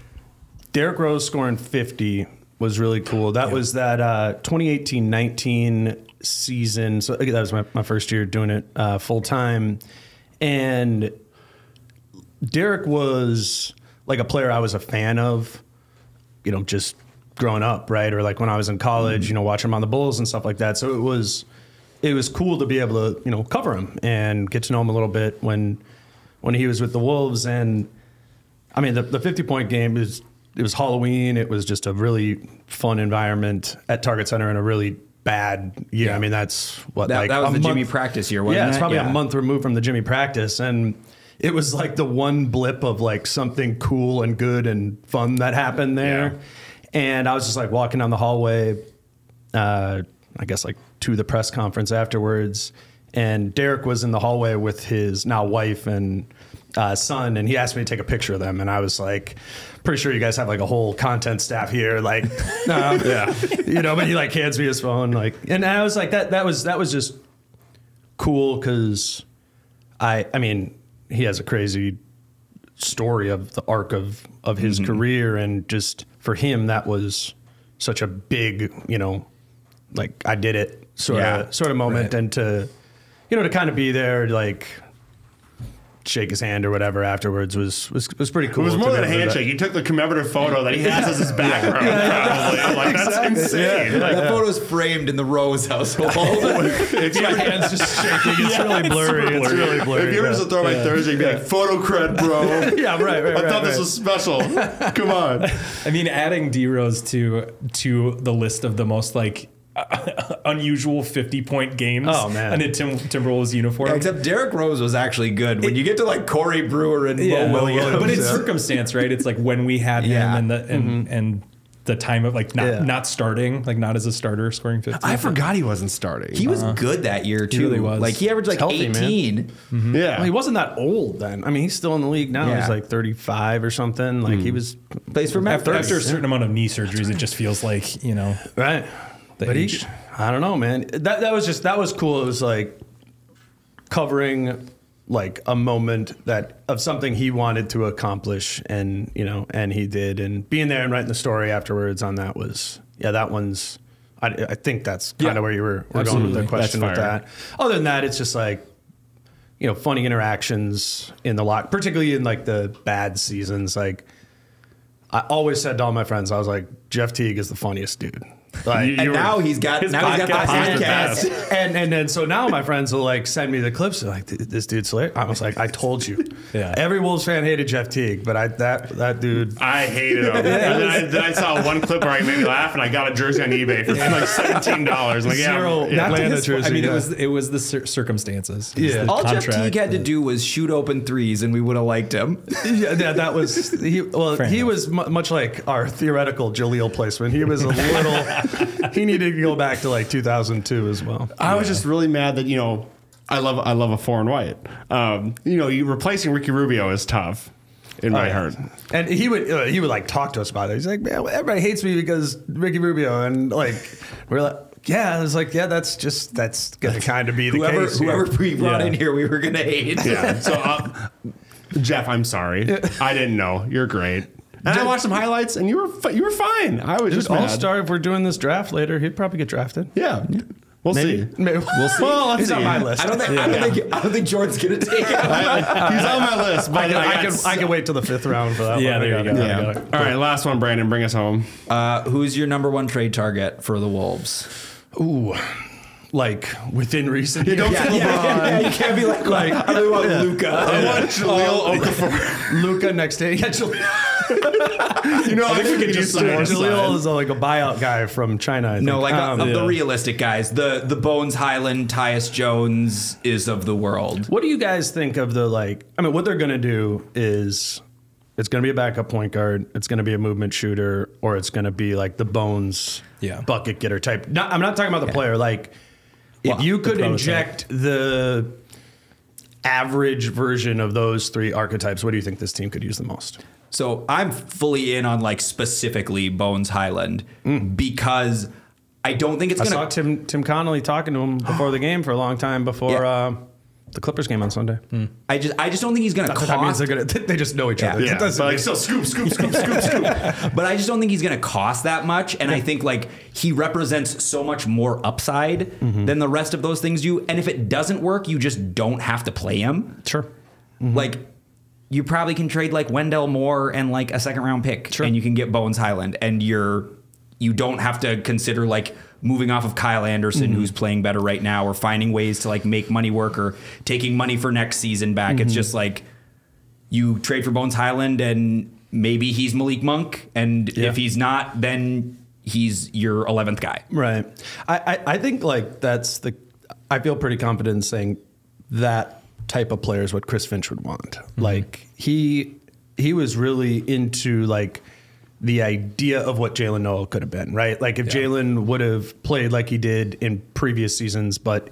Derrick Rose scoring fifty was really cool. That yeah. was that uh, twenty eighteen nineteen season. So that was my, my first year doing it uh, full-time. And Derrick was like a player I was a fan of, you know, just growing up, right? Or like when I was in college, you know, watching him on the Bulls and stuff like that. So it was, it was cool to be able to, you know, cover him and get to know him a little bit when, when he was with the Wolves. And I mean, the, the fifty point game is, it was Halloween. It was just a really fun environment at Target Center in a really bad year. Yeah. I mean, that's what, that, like that was the month, Jimmy practice year, wasn't yeah, it? Yeah, it's probably yeah. a month removed from the Jimmy practice. And it was like the one blip of like something cool and good and fun that happened there. Yeah. And I was just like walking down the hallway, uh, I guess like to the press conference afterwards. And Derrick was in the hallway with his now wife and uh, son. And he asked me to take a picture of them. And I was like, pretty sure you guys have like a whole content staff here. Like, no, yeah, you know, but he like hands me his phone. Like, and I was like, that, that was, that was just cool. Cause I, I mean, he has a crazy story of the arc of, of his mm-hmm. career and just, for him, that was such a big, you know, like I did it sort yeah, of sort of moment, right. And to, you know, to kind of be there, like shake his hand or whatever afterwards was was, was pretty cool. It was more than a handshake. He took the commemorative photo that he has as his background. Yeah. Yeah. Like, that's exactly. insane. Yeah. Like, that yeah. photo's framed in the Rose household. If my hand's just shaking, it's yeah, really blurry. It's, it's really blurry. If you were yeah. just throw my yeah. Thursday, you'd yeah. be like, photo cred, bro. yeah, right, right. I thought right, this right. was special. Come on. I mean, adding D Rose to to the list of the most like unusual fifty point games oh, man. and a Tim, Timberwolves uniform. Yeah, except Derrick Rose was actually good. When it, you get to like Corey Brewer and yeah, Mo Williams. But it's yeah. circumstance, right? It's like when we had yeah. him and the and, mm-hmm. and the time of like not yeah. not starting, like not as a starter scoring fifteen. I forgot he wasn't starting. He was uh, good that year too. He really was. Like he averaged like healthy, eighteen. Mm-hmm. Yeah. Well, he wasn't that old then. I mean, he's still in the league now. Yeah. He's like thirty-five or something. Like mm. he was plays for Matt Ryan. After a certain yeah. amount of knee surgeries, right. It just feels like, you know. Right. The but age. He, I don't know, man. That that was just that was cool. It was like covering like a moment that of something he wanted to accomplish, and you know, and he did, and being there and writing the story afterwards on that was, yeah, that one's, I, I think that's kind of yeah, where you were, were going with the question with that. Other than that, it's just like, you know, funny interactions in the lock, particularly in like the bad seasons. Like I always said to all my friends, I was like, Jeff Teague is the funniest dude. Like, you, you and now he's got now podcast, he's got the podcast, the and and then so now my friends will like send me the clips. They're like, this dude's hilarious. I was like, I told you. Yeah. Every Wolves fan hated Jeff Teague, but I that that dude. I hated him. And then I, then I saw one clip where he made me laugh, and I got a jersey on eBay for yeah. like seventeen dollars. Like Zero, yeah, not Atlanta his, jersey. I mean, yeah. it was it was the cir- circumstances. Yeah, all Jeff Teague had to do was shoot open threes, and we would have liked him. Yeah, that, that was he. Well, Fair he enough. was m- much like our theoretical Jahlil placement. He was a little. He needed to go back to like two thousand two as well. I yeah. was just really mad that, you know, I love I love a foreign white. Um, you know, you replacing Ricky Rubio is tough in my oh, yeah. heart. And he would uh, he would like talk to us about it. He's like, man, everybody hates me because Ricky Rubio, and like we're like. Yeah, I was like, yeah, that's just, that's going to kind of be the whoever, case. Whoever yeah. we brought yeah. in here, we were going to hate. Yeah. So, uh, Jeff, I'm sorry. I didn't know. You're great. And Dude. I watched some highlights, and you were fi- you were fine. I was Dude, just all star. If we're doing this draft later, he'd probably get drafted. Yeah, we'll Maybe. see. Maybe. We'll see. Well, let's he's see. on my list. I don't think. Yeah. I, don't yeah. think I don't think Jordan's gonna take it. I, I, he's on my list. But I, I, I, I, can, I can wait till the fifth round for that. Yeah, one. there you go. go. Yeah. All right, last one, Brandon. Bring us home. Uh, who's your number one trade target for the Wolves? Ooh. Like within recent, you don't yeah, feel yeah, yeah, you can't be like, like I really want yeah. Luca. I want Jahlil Okafor. Luca next day. Yeah, Jahlil. You know, I, I think we could do some more. Jahlil is like a buyout guy from China. I think. No, like um, of yeah. the realistic guys, the the Bones Highland, Tyus Jones is of the world. What do you guys think of the like? I mean, what they're gonna do is it's gonna be a backup point guard, it's gonna be a movement shooter, or it's gonna be like the Bones yeah. bucket getter type. No, I'm not talking about the yeah. player like. If well, you could inject the average version of those three archetypes, what do you think this team could use the most? So I'm fully in on like specifically Bones Highland mm. because I don't think it's going to. I gonna... saw Tim Tim Connolly talking to him before the game for a long time before yeah. uh, the Clippers game on Sunday. Mm. I just I just don't think he's going to cost. That means they're gonna, they just know each yeah. other. Yeah. It doesn't like, so scoop, scoop, scoop, scoop, scoop. But I just don't think he's going to cost that much, and yeah. I think like. He represents so much more upside mm-hmm. than the rest of those things do. And if it doesn't work, you just don't have to play him. Sure. Mm-hmm. Like, you probably can trade, like, Wendell Moore and, like, a second-round pick. Sure. And you can get Bones Highland. And you're, you don't have to consider, like, moving off of Kyle Anderson, mm-hmm. who's playing better right now, or finding ways to, like, make money work or taking money for next season back. Mm-hmm. It's just, like, you trade for Bones Highland, and maybe he's Malik Monk. And yeah. if he's not, then... he's your eleventh guy. Right. I, I, I think like that's the, I feel pretty confident in saying that type of player is what Chris Finch would want. Mm-hmm. Like he, he was really into like the idea of what Jalen Noel could have been, right? Like if yeah. Jalen would have played like he did in previous seasons, but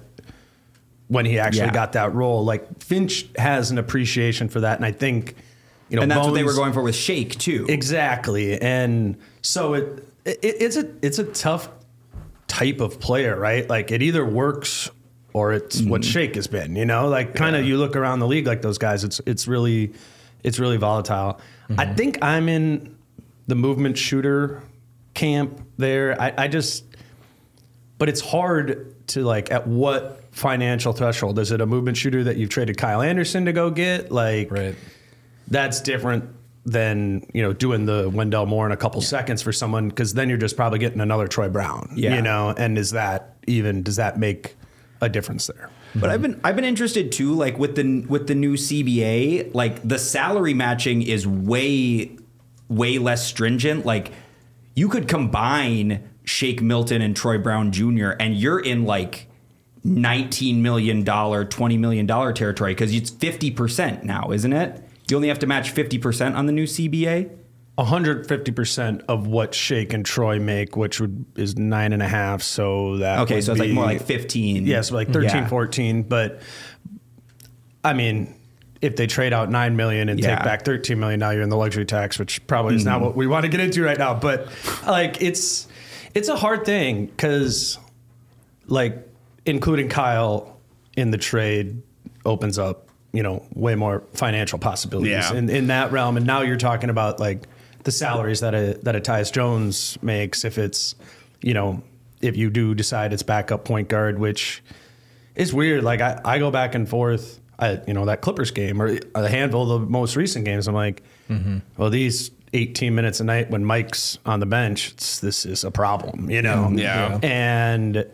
when he actually yeah. got that role, like Finch has an appreciation for that. And I think, you know, and that's Bones, what they were going for with Shake too. Exactly. And so it, It, it's a it's a tough type of player, right? Like it either works or it's mm. what Shake has been, you know. Like kind of yeah. you look around the league like those guys. It's it's really it's really volatile. Mm-hmm. I think I'm in the movement shooter camp there. I, I just, but it's hard to like at what financial threshold is it a movement shooter that you've traded Kyle Anderson to go get? Like right. that's different. Than, you know, doing the Wendell Moore in a couple yeah. seconds for someone, because then you're just probably getting another Troy Brown, yeah. you know, and is that even, does that make a difference there? Mm-hmm. But I've been I've been interested too, like with the with the new C B A, like the salary matching is way, way less stringent. Like you could combine Shake Milton and Troy Brown Junior and you're in like nineteen million dollars, twenty million dollars territory because it's fifty percent now, isn't it? You only have to match fifty percent on the new C B A? one hundred fifty percent of what Shake and Troy make, which would is nine and a half. So that okay, would so it's be, like more like fifteen. Yeah, so like thirteen, yeah. fourteen. But I mean, if they trade out nine million and yeah. take back thirteen million, now you're in the luxury tax, which probably mm-hmm. is not what we want to get into right now. But like, it's it's a hard thing because like including Kyle in the trade opens up, you know, way more financial possibilities yeah. in, in that realm. And now you're talking about like the salaries that a that a Tyus Jones makes if it's, you know, if you do decide it's backup point guard, which is weird. Like I, I go back and forth, I, you know, that Clippers game or the handful of the most recent games. I'm like, mm-hmm. well, these eighteen minutes a night when Mike's on the bench, it's, this is a problem, you know? Yeah. yeah. And,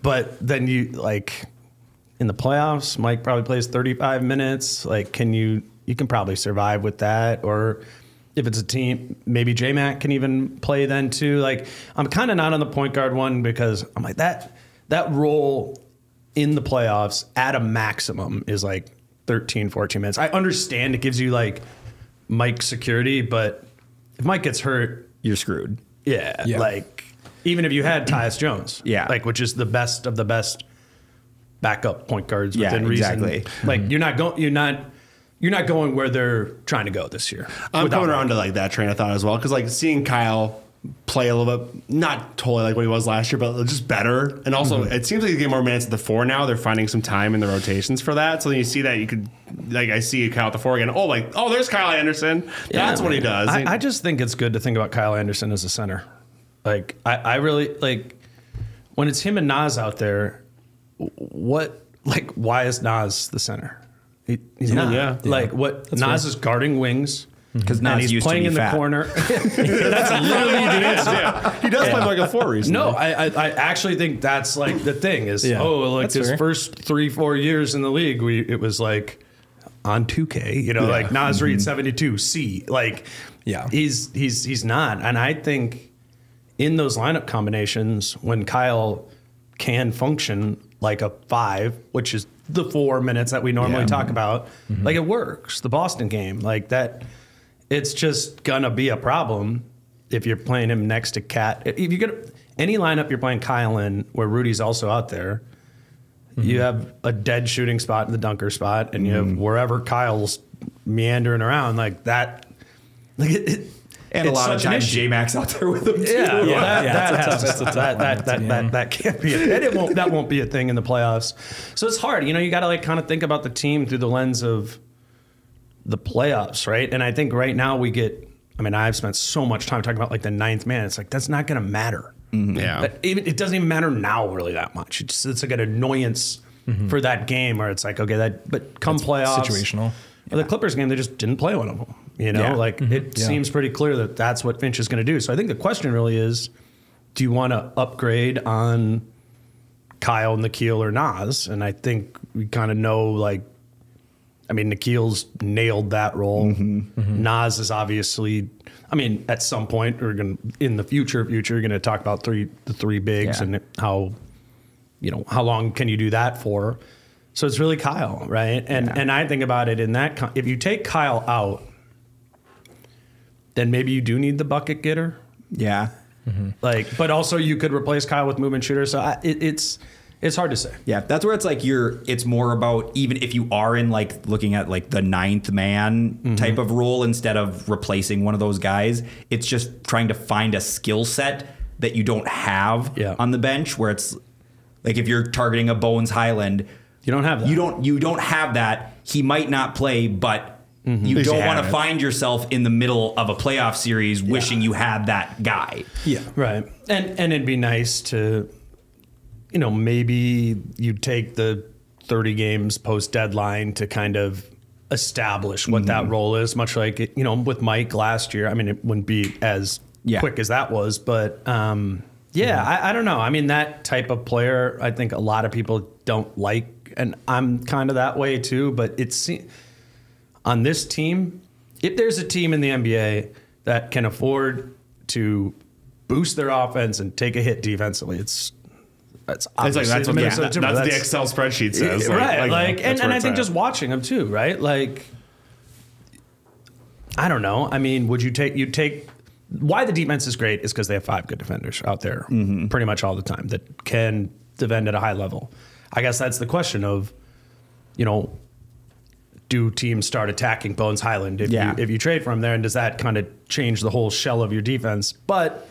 but then you like in the playoffs, Mike probably plays thirty-five minutes. Like, can you, you can probably survive with that or, if it's a team, maybe J-Mac can even play then too. Like I'm kind of not on the point guard one because I'm like that that role in the playoffs at a maximum is like thirteen, fourteen minutes. I understand it gives you like Mike security, but if Mike gets hurt, you're screwed. Yeah, yeah. Like even if you had Tyus Jones, yeah, like which is the best of the best backup point guards yeah, within exactly. reason. Like mm-hmm. you're not going, you're not. You're not going where they're trying to go this year. I'm coming around to like that train of thought as well because like seeing Kyle play a little bit, not totally like what he was last year, but just better. And also, mm-hmm. it seems like he's getting more minutes at the four now. They're finding some time in the rotations for that. So then you see that you could, like, I see Kyle at the four again. Oh, like, oh, there's Kyle Anderson. Yeah, that's I mean, what he does. I, I just think it's good to think about Kyle Anderson as a center. Like, I, I really like when it's him and Nas out there. What, like, why is Nas the center? He, he's yeah, not. Yeah. Like what that's Nas weird. Is guarding wings because Nas he's used playing to be in fat. The corner. That's literally what it is. Yeah. He does yeah. play like a four recently. No, I, I I actually think that's like the thing is yeah. oh like that's his fair. First three four years in the league we it was like on two K you know yeah. like Nas mm-hmm. Reed seventy-two C like yeah he's he's he's not and I think in those lineup combinations when Kyle can function like a five which is the four minutes that we normally yeah. talk about, mm-hmm. like it works. The Boston game, like that, it's just gonna be a problem if you're playing him next to Cat. If you get any lineup you're playing Kyle in where Rudy's also out there, mm-hmm. you have a dead shooting spot in the dunker spot, and you mm-hmm. have wherever Kyle's meandering around like that. Like it, it, and a lot of times J-Mac's out there with him too. Yeah, yeah, that that that can't be, a, and it won't that won't be a thing in the playoffs. So it's hard, you know. You got to like kind of think about the team through the lens of the playoffs, right? And I think right now we get. I mean, I've spent so much time talking about like the ninth man. It's like that's not going to matter. Mm-hmm. Yeah, that, even, it doesn't even matter now really that much. It's just, it's like an annoyance mm-hmm. for that game where it's like okay that, but come that's playoffs situational. Yeah. The Clippers game, they just didn't play one of them. You know, yeah. like mm-hmm. it yeah. seems pretty clear that that's what Finch is going to do. So I think the question really is, do you want to upgrade on Kyle, Nikhil, or Nas? And I think we kind of know, like, I mean, Nikhil's nailed that role. Mm-hmm. Mm-hmm. Nas is obviously, I mean, at some point, we're going in the future, future, you're going to talk about three the three bigs yeah. and how, you know, how long can you do that for? So it's really Kyle, right? And yeah. and I think about it in that con- if you take Kyle out, then maybe you do need the bucket getter. Yeah. Mm-hmm. Like, but also you could replace Kyle with movement shooter. So I, it, it's it's hard to say. Yeah, that's where it's like you're. It's more about even if you are in like looking at like the ninth man mm-hmm. type of role instead of replacing one of those guys. It's just trying to find a skill set that you don't have yeah. on the bench. Where it's like if you're targeting a Bones Highland. You don't have that. You don't. You don't have that. He might not play, but mm-hmm. you don't want to find yourself in the middle of a playoff series yeah. wishing you had that guy. Yeah, right. And and it'd be nice to, you know, maybe you take the thirty games post deadline to kind of establish what mm-hmm. that role is. Much like it, you know, with Mike last year. I mean, it wouldn't be as yeah. quick as that was, but. Um, Yeah, I, I don't know. I mean, that type of player, I think a lot of people don't like, and I'm kind of that way too. But it's on this team, if there's a team in the N B A that can afford to boost their offense and take a hit defensively, it's that's obviously it's like that's what yeah, that, that's, that's the Excel spreadsheet says, like, right? Like, like and, and I think at. Just watching them too, right? Like, I don't know. I mean, would you take you take why the defense is great is because they have five good defenders out there mm-hmm. pretty much all the time that can defend at a high level. I guess that's the question of, you know, do teams start attacking Bones Highland if yeah. you if you trade from there, and does that kind of change the whole shell of your defense? But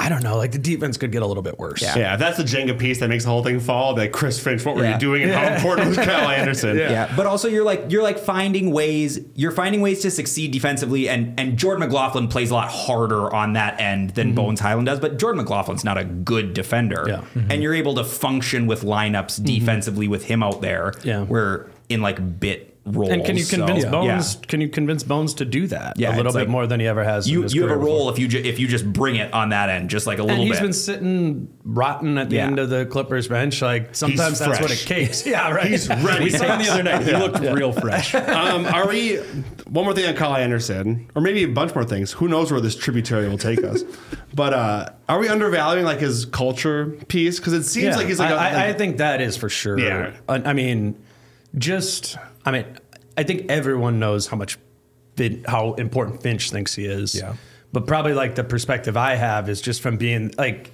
I don't know. Like, the defense could get a little bit worse. Yeah, yeah, if that's the Jenga piece that makes the whole thing fall, like, Chris Finch, what yeah. were you doing, and yeah. how important was Kyle Anderson? Yeah. yeah, but also you're like you're like finding ways. You're finding ways to succeed defensively, and and Jordan McLaughlin plays a lot harder on that end than mm-hmm. Bones Highland does. But Jordan McLaughlin's not a good defender, yeah. mm-hmm. and you're able to function with lineups defensively mm-hmm. with him out there. Yeah, where in like bit. Roles, and can you convince so, Bones? Yeah. Can you convince Bones to do that yeah, a little bit like, more than he ever has? You in his you have a role before. if you ju- if you just bring it on that end, just like a little bit. And he's bit. been sitting rotten at the yeah. end of the Clippers bench. Like sometimes he's that's fresh. what it takes. yeah, right. He's ready. We saw him the other night. He yeah. looked yeah. real fresh. um, are we? One more thing on Kyle Anderson, or maybe a bunch more things. Who knows where this tributary will take us? But uh, are we undervaluing like his culture piece? Because it seems yeah. like he's like. I, a, I, I think that is for sure. Yeah. I, I mean, just. I mean, I think everyone knows how much, fin- how important Finch thinks he is. Yeah. But probably like the perspective I have is just from being like,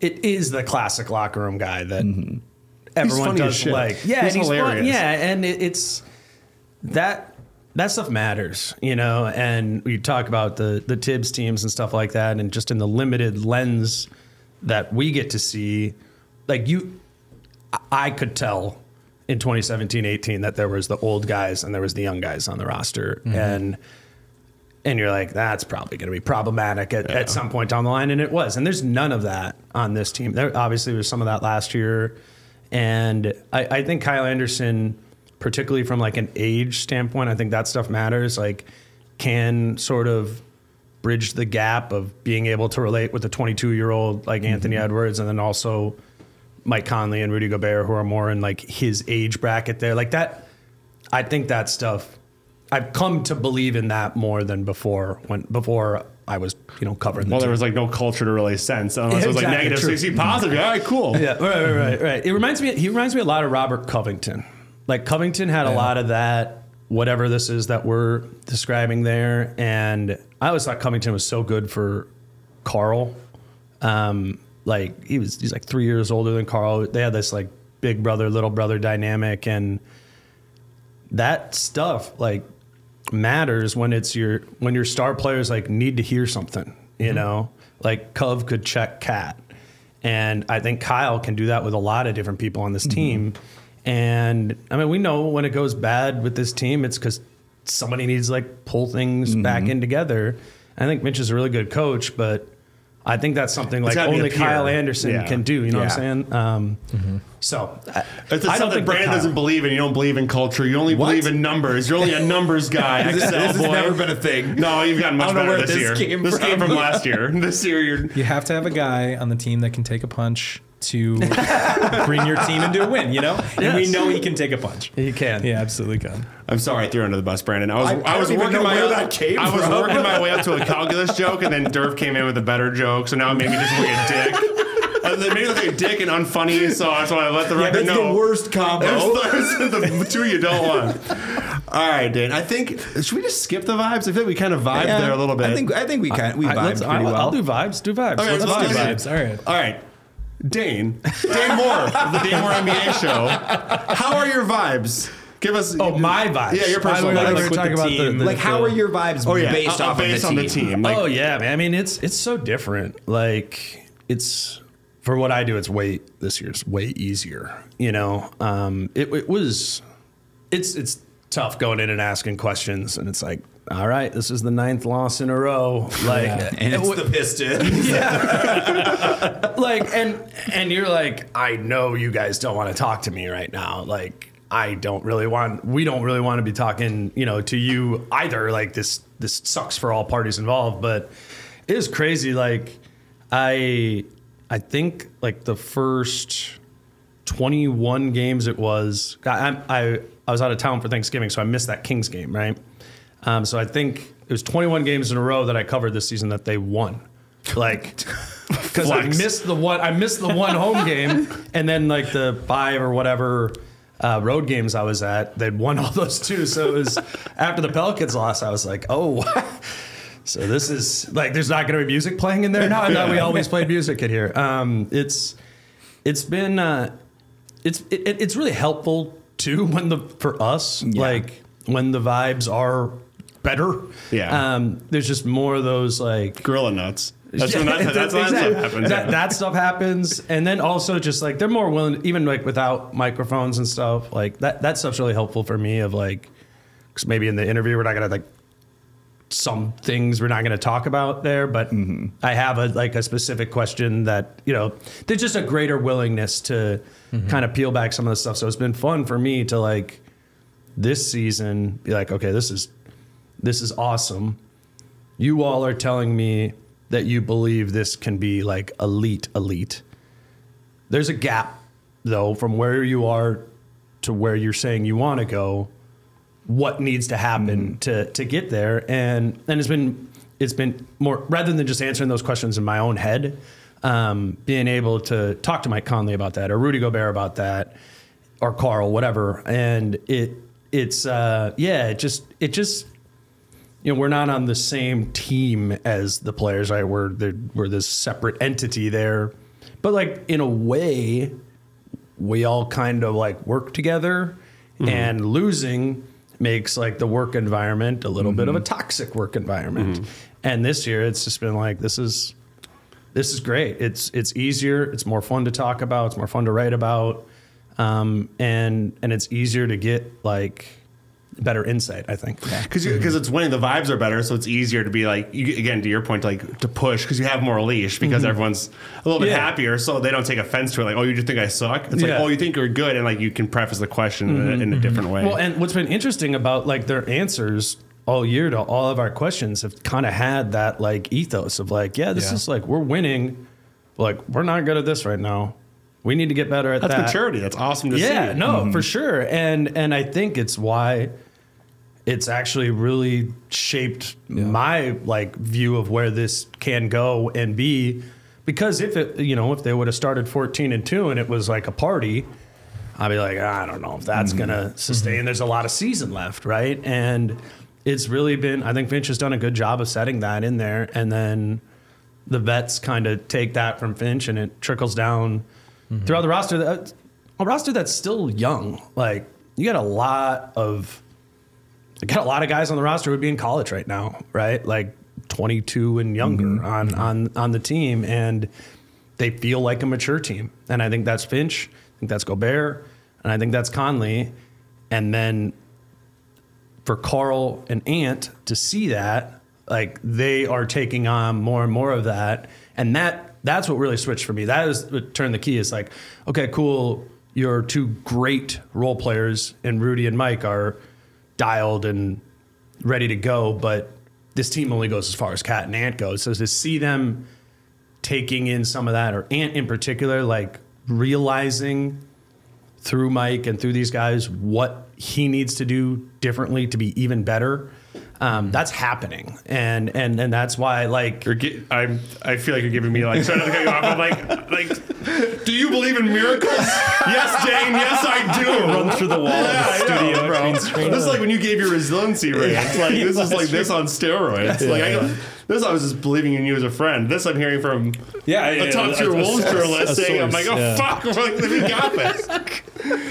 it is the classic locker room guy that mm-hmm. everyone does like. Yeah, he's and hilarious. He's fun, yeah, and it, it's that that stuff matters, you know. And we talk about the the Tibbs teams and stuff like that, and just in the limited lens that we get to see, like you, I could tell. In twenty seventeen eighteen that there was the old guys and there was the young guys on the roster. Mm-hmm. And and you're like, that's probably going to be problematic at, yeah. at some point down the line. And it was. And there's none of that on this team. There obviously was some of that last year. And I, I think Kyle Anderson, particularly from like an age standpoint, I think that stuff matters. Like, can sort of bridge the gap of being able to relate with a twenty-two-year-old like mm-hmm. Anthony Edwards, and then also Mike Conley and Rudy Gobert, who are more in like his age bracket there. Like that, I think that stuff, I've come to believe in that more than before when before I was, you know, covering the Well, team. There was like no culture to really sense unless yeah, it was exactly like negative. True. So you see positive. All right, cool. Yeah, right, right, right, right. It reminds me, he reminds me a lot of Robert Covington. Like Covington had yeah. a lot of that, whatever this is that we're describing there. And I always thought Covington was so good for Carl. Um, Like he was, he's like three years older than Carl. They had this like big brother, little brother dynamic, and that stuff like matters when it's your when your star players like need to hear something, you mm-hmm. know. Like Cove could check Cat, and I think Kyle can do that with a lot of different people on this mm-hmm. team. And I mean, we know when it goes bad with this team, it's because somebody needs to like pull things mm-hmm. back in together. I think Mitch is a really good coach, but. I think that's something it's like only Kyle Anderson yeah. can do. You know yeah. what I'm saying? Um, mm-hmm. So I, it's I don't think Brandon doesn't believe in. You don't believe in culture. You only what? believe in numbers. You're only a numbers guy. This, Excel this boy. has never been a thing. No, you've gotten much better this, this year. Came this from. came from last year. This year, you're you have to have a guy on the team that can take a punch to bring your team into a win, you know? And yes. we know he can take a punch. He can. He absolutely can. I'm sorry I threw you under the bus, Brandon. I was I, I, I was working my way up, came I was working my way up to a calculus joke, and then Durf came in with a better joke, so now it made me just look like a dick. I made it look like a dick and unfunny, so that's why I let the yeah, record know. That's the worst combo. The two you don't want. All right, Dane. I think, should we just skip the vibes? I feel like we kind of vibed yeah, there a little bit. I think I think we kind we I, vibed pretty I'll, well. I'll do vibes. Do vibes. Okay, let's let's do vibes. All right. All right. Dane, Dane Moore, the Dane Moore N B A Show. How are your vibes? Give us. Oh, my vibes. Yeah, your personal vibes. Like, like, about the, the, like the, how are your vibes oh, yeah. based uh, off based of the on team? The team. Like, oh yeah, man. I mean, it's it's so different. Like it's for what I do. It's way this year's way easier. You know, um, it, it was. It's it's tough going in and asking questions, and it's like. All right, this is the ninth loss in a row. Like, yeah. and it's w- the Pistons. Yeah. like, and and you're like, I know you guys don't want to talk to me right now. Like, I don't really want. We don't really want to be talking, you know, to you either. Like, this this sucks for all parties involved. But it is crazy. Like, I I think like the first twenty-one games it was. I I I was out of town for Thanksgiving, so I missed that Kings game. Right. Um, so I think it was twenty-one games in a row that I covered this season that they won, like because I missed the one I missed the one home game, and then like the five or whatever uh, road games I was at, they'd won all those too. So it was after the Pelicans lost, I was like, oh, so this is like, there's not going to be music playing in there now. I thought we always played music in here. Um, it's it's been uh, it's it, it's really helpful too when the for us yeah. like when the vibes are better. Yeah, um, there's just more of those like gorilla nuts. That's yeah, when that, that's exactly. that stuff happens. That, yeah. that stuff happens, and then also just like they're more willing, even like without microphones and stuff. Like that, that stuff's really helpful for me. Of like, because maybe in the interview we're not gonna like some things we're not gonna talk about there, but mm-hmm. I have a like a specific question that you know there's just a greater willingness to mm-hmm. kind of peel back some of the stuff. So it's been fun for me to like this season be like, okay, this is this is awesome. You all are telling me that you believe this can be like elite, elite. There's a gap though from where you are to where you're saying you want to go. What needs to happen mm. to to get there? And and it's been it's been more rather than just answering those questions in my own head, um, being able to talk to Mike Conley about that or Rudy Gobert about that or Carl, whatever. And it it's uh, yeah, it just it just. You know, we're not on the same team as the players, right? We're we're this separate entity there. But, like, in a way, we all kind of, like, work together. Mm-hmm. And losing makes, like, the work environment a little mm-hmm. bit of a toxic work environment. Mm-hmm. And this year, it's just been like, this is this is great. It's it's easier. It's more fun to talk about. It's more fun to write about. Um, and and it's easier to get, like... better insight, I think. Because yeah. because it's winning, the vibes are better, so it's easier to be like, you, again, to your point, like to push because you have more leash because mm-hmm. everyone's a little bit yeah. happier, so they don't take offense to it. Like, oh, you just think I suck? It's yeah. like, oh, you think you're good, and like you can preface the question mm-hmm. in, a, in a different way. Well, and what's been interesting about like their answers all year to all of our questions have kind of had that like ethos of like, yeah, this yeah. is like we're winning, but like we're not good at this right now. We need to get better at That's that. That's maturity. That's awesome to yeah, see. Yeah, no, mm-hmm. for sure. And and I think it's why it's actually really shaped yeah. my like view of where this can go and be. Because if it, you know, if they would have started fourteen and two and it was like a party, I'd be like, I don't know if that's mm-hmm. going to sustain. Mm-hmm. There's a lot of season left, right? And it's really been, I think Finch has done a good job of setting that in there. And then the vets kind of take that from Finch and it trickles down mm-hmm. throughout the roster, a roster that's still young. Like you got a lot of, you got a lot of guys on the roster who would be in college right now, right? Like twenty-two and younger mm-hmm. on on on the team, and they feel like a mature team. And I think that's Finch, I think that's Gobert, and I think that's Conley. And then for Carl and Ant to see that, like they are taking on more and more of that, and that. That's what really switched for me. That is what turned the key. It's like, okay, cool. Your two great role players and Rudy and Mike are dialed and ready to go, but this team only goes as far as Cat and Ant goes. So to see them taking in some of that, or Ant in particular, like realizing through Mike and through these guys what he needs to do differently to be even better. Um, that's happening, and and and that's why like you're get, I'm I feel like you're giving me like sorry to cut you off. I'm like like do you believe in miracles? Yes, Dane. Yes, I do. Run through the wall yeah, of the studio, know, bro. This is like when you gave your resiliency rate. It's like this is like this on steroids. Yeah. Like I, this, I was just believing in you as a friend. This, I'm hearing from yeah, a yeah, top tier Wolves journalist saying, "I'm like, oh yeah. fuck, we're like, we got this."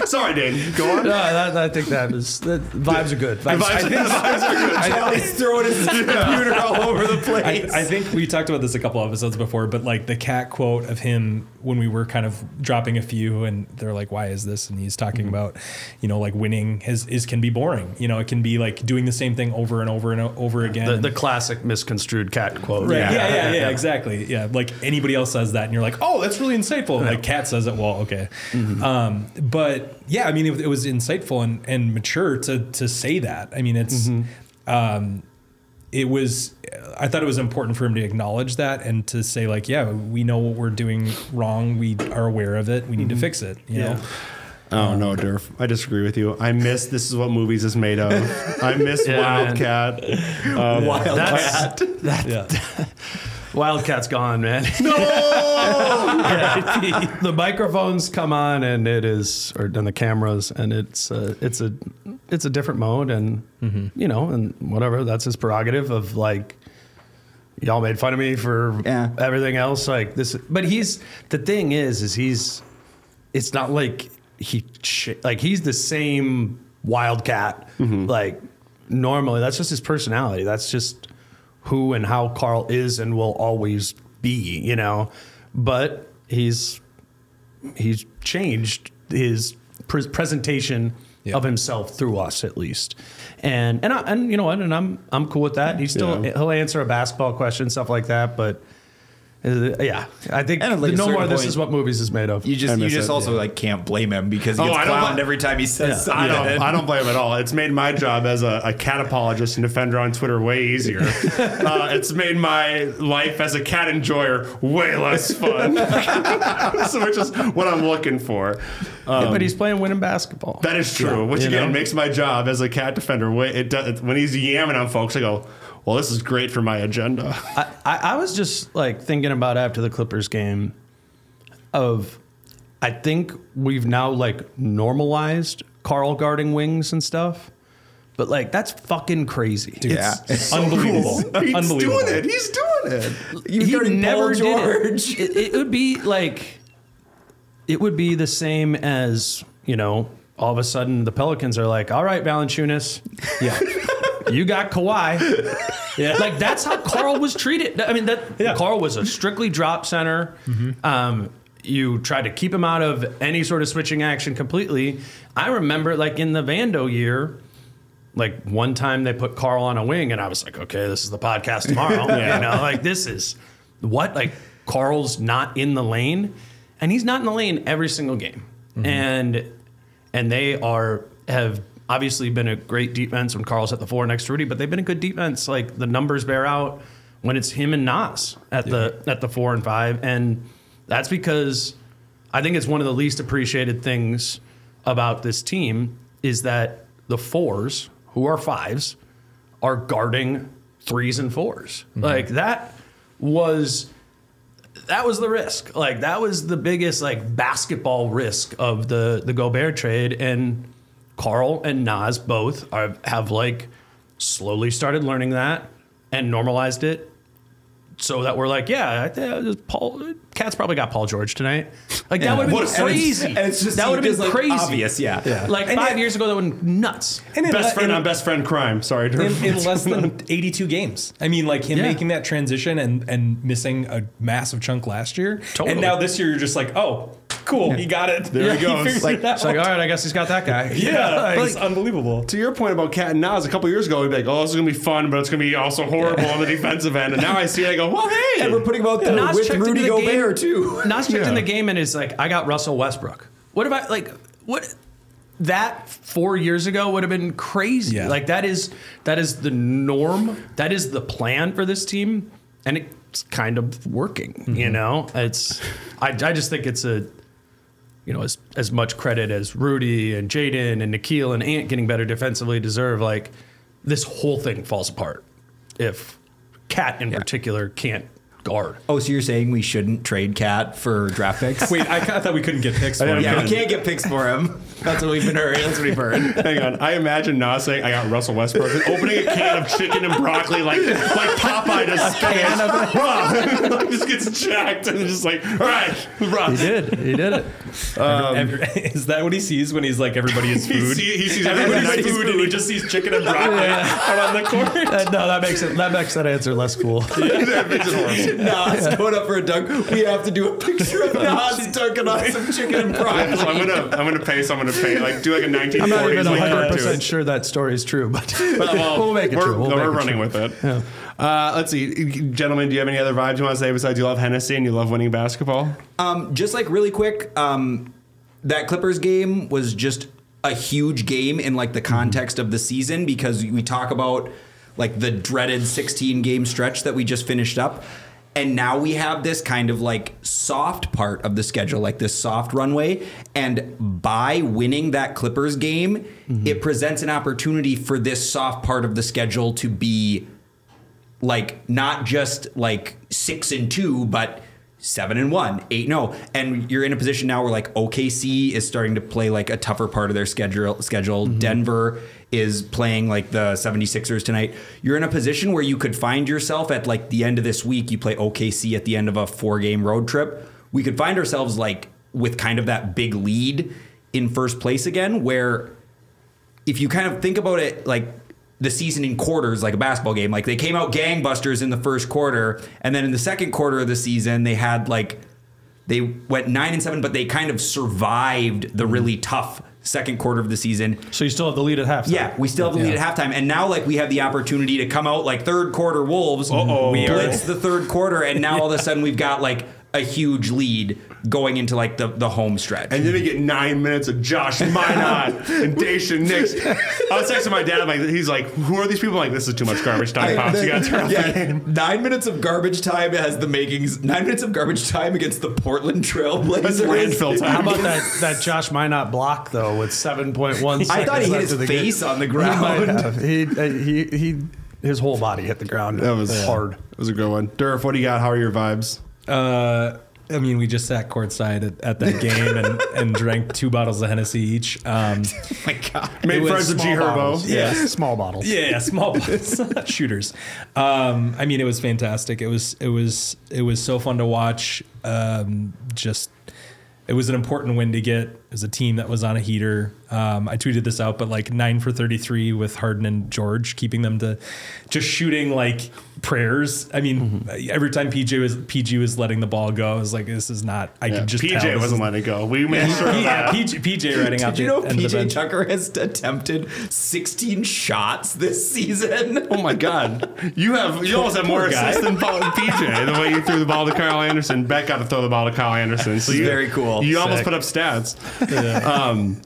Sorry, Dane. Go on. No, that, I think that is the vibes are good. Vibes, the vibes, I think, the vibes are good. I, He's throwing his computer all over the place. I, I think we talked about this a couple episodes before, but like the Cat quote of him when we were kind of dropping a few and they're like, why is this? And he's talking mm-hmm. about, you know, like winning is, is can be boring. You know, it can be like doing the same thing over and over and over again. The, the classic misconstrued Cat quote. Right. Yeah. Yeah, yeah, yeah, yeah, exactly. Yeah. Like anybody else says that and you're like, oh, that's really insightful. Yeah. Like Cat says it. Well, okay. Mm-hmm. Um, but yeah, I mean, it, it was insightful and, and mature to, to say that. I mean, it's, mm-hmm. Um, it was, I thought it was important for him to acknowledge that and to say like, yeah, we know what we're doing wrong. We are aware of it. We need mm-hmm. to fix it. You yeah. know? Oh, no, Durf. I disagree with you. I miss This Is What Movies Is Made Of. I miss yeah, Wildcat. Um, Wildcat. That's, that, yeah. Wildcat's gone, man. No! Yeah, the, the microphones come on, and it is, or and the cameras, and it's uh, it's a it's a different mode, and mm-hmm. you know, and whatever. That's his prerogative of like, y'all made fun of me for yeah. everything else, like this. But he's the thing is, is he's. It's not like he like he's the same Wildcat mm-hmm. like normally. That's just his personality. That's just who and how Carl is and will always be, you know. But he's he's changed his pre- presentation yeah. of himself through us, at least. And and I, and you know what? And I'm I'm cool with that. He still yeah. he'll answer a basketball question, stuff like that, but. Yeah, I think like no more. Point, this is what movies is made of. You just, you just it, also yeah. like can't blame him because he gets oh, clowned every time he says yeah. something. I don't, I don't blame him at all. It's made my job as a, a cat apologist and defender on Twitter way easier. Uh, it's made my life as a cat enjoyer way less fun, so which is what I'm looking for. Um, yeah, but he's playing winning basketball. That is true. Yeah, which again know? makes my job as a cat defender way. It does, when he's yamming on folks, I go, well, this is great for my agenda. I, I, I was just like thinking about after the Clippers game of, I think we've now like normalized Carl guarding wings and stuff. But like, that's fucking crazy. Dude, yeah. It's so unbelievable. Cool. He's unbelievable. doing it. He's doing it. You're he never George. did it. it. It would be like, it would be the same as, you know, all of a sudden the Pelicans are like, all right, Valanciunas. Yeah. You got Kawhi. Yeah. Like, that's how Carl was treated. I mean, that yeah. Carl was a strictly drop center. Mm-hmm. Um, you tried to keep him out of any sort of switching action completely. I remember, like, in the Vando year, like, one time they put Carl on a wing, and I was like, okay, this is the podcast tomorrow. yeah. You know, like, this is what? Like, Carl's not in the lane, and he's not in the lane every single game. Mm-hmm. And and they are have obviously been a great defense when Carl's at the four next to Rudy, but they've been a good defense. Like, the numbers bear out when it's him and Nas at yeah. the at the four and five. And that's because I think it's one of the least appreciated things about this team is that the fours, who are fives, are guarding threes and fours. Mm-hmm. Like, that was... That was the risk. Like, that was the biggest, like, basketball risk of the, the Gobert trade. And... Carl and Nas both are, have, like, slowly started learning that and normalized it so that we're like, yeah, I think Paul, Cat's probably got Paul George tonight. Like, yeah. that would have been what, crazy. And it's, and it's just, that would have been like, crazy. Obvious, yeah. yeah. Like, and five it, years ago, that would have been nuts. And best le- friend in, on best friend crime. Sorry. In, in less than eighty-two games. I mean, like, him yeah. making that transition and, and missing a massive chunk last year. Totally. And now this year, you're just like, oh, cool, he got it. There yeah, he goes. He like, it it's like, all right, I guess he's got that guy. yeah, yeah, it's like, unbelievable. To your point about Cat and Nas, a couple years ago, we'd be like, oh, this is going to be fun, but it's going to be also horrible on the defensive end. And now I see it, I go, well, hey. And we're putting both yeah, Nas with Rudy Gobert, too. Nas checked yeah. in the game and is like, I got Russell Westbrook. What about, like, what? That four years ago would have been crazy. Yeah. Like, that is that is the norm. That is the plan for this team. And it's kind of working, mm-hmm. you know? It's, I, I just think it's a, you know, as as much credit as Rudy and Jaden and Nikhil and Ant getting better defensively deserve, like, this whole thing falls apart if Cat in yeah. particular can't guard. Oh, so you're saying we shouldn't trade Cat for draft picks? Wait, I, I thought we couldn't get picks for him. Yeah, we can't get picks for him. That's what we've been heard. That's what we've heard. Hang on. I imagine Nas saying, I got Russell Westbrook, opening a can of chicken and broccoli like like Popeye does spinach. Rob just gets jacked and just like, all right, Rob. He did. He did it. Um, every, every, is that what he sees when he's like, everybody is food? He, see, he sees everybody's everybody food, food and he just sees chicken and broccoli yeah. out on the court? Uh, no, that makes it. That makes that answer less cool. Yeah, that makes it horrible. Nas yeah. going up for a dunk. We have to do a picture of Nas dunking on some chicken and broccoli. So I'm gonna, I'm gonna pay someone to pay, like, do like a nineteen forties. I'm not even one hundred percent like, sure that story is true, but, but well, we'll make it we're, true. We'll no, make we're it running true. with it. Yeah. Uh, let's see, gentlemen. Do you have any other vibes you want to say besides you love Hennessy and you love winning basketball? Um, just like really quick, um, that Clippers game was just a huge game in like the context of the season because we talk about like the dreaded sixteen game stretch that we just finished up. And now we have this kind of like soft part of the schedule, like this soft runway. And by winning that Clippers game, mm-hmm. it presents an opportunity for this soft part of the schedule to be like not just like six and two, but seven and one, eight and oh. And you're in a position now where like O K C is starting to play like a tougher part of their schedule. Schedule mm-hmm. Denver is playing like the seventy-sixers tonight. You're in a position where you could find yourself at like the end of this week. You play O K C at the end of a four game road trip. We could find ourselves like with kind of that big lead in first place again, where if you kind of think about it, like the season in quarters, like a basketball game, like they came out gangbusters in the first quarter. And then in the second quarter of the season, they had like, they went nine and seven, but they kind of survived the really tough second quarter of the season. So you still have the lead at halftime. Yeah, we still have the yeah. lead at halftime. And now like we have the opportunity to come out like third quarter Wolves. Uh-oh. We blitz the third quarter. And now yeah. all of a sudden we've got like a huge lead going into like the, the home stretch. And then we get nine minutes of Josh Minot and Dacian Nix. I was texting my dad, I'm like, he's like, who are these people? I'm like, this is too much garbage time, I, Pops. Then, you gotta turn yeah, off the game. Nine minutes of garbage time has the makings. Nine minutes of garbage time against the Portland Trail Blazers. Landfill time. How about that, that Josh Minot block though with seven point one seconds? I thought he hit his face game. On the ground. He he, uh, he he his whole body hit the ground. That was yeah. hard. That was a good one. Durf, what do you got? How are your vibes? Uh, I mean, we just sat courtside at, at that game and, and drank two bottles of Hennessy each. Um, oh my God. Made friends with G Herbo. Yeah. yeah, small bottles. Yeah, small bottles. Shooters. Um, I mean, it was fantastic. It was it was it was so fun to watch. Um, just it was an important win to get. It was a team that was on a heater. Um, I tweeted this out, but like nine for thirty-three with Harden and George, keeping them to just shooting like prayers. I mean, mm-hmm. every time P J was P G was letting the ball go, I was like, this is not. I yeah, can just P J tell wasn't letting it go. We made sure of that. Yeah, P J writing out. Did you know P J Tucker has attempted sixteen shots this season? Oh my God! You have you almost have more assists than P J. The way you threw the ball to Kyle Anderson, Beck got to throw the ball to Kyle Anderson. So you, very cool. You Sick. Almost put up stats. Yeah. Um,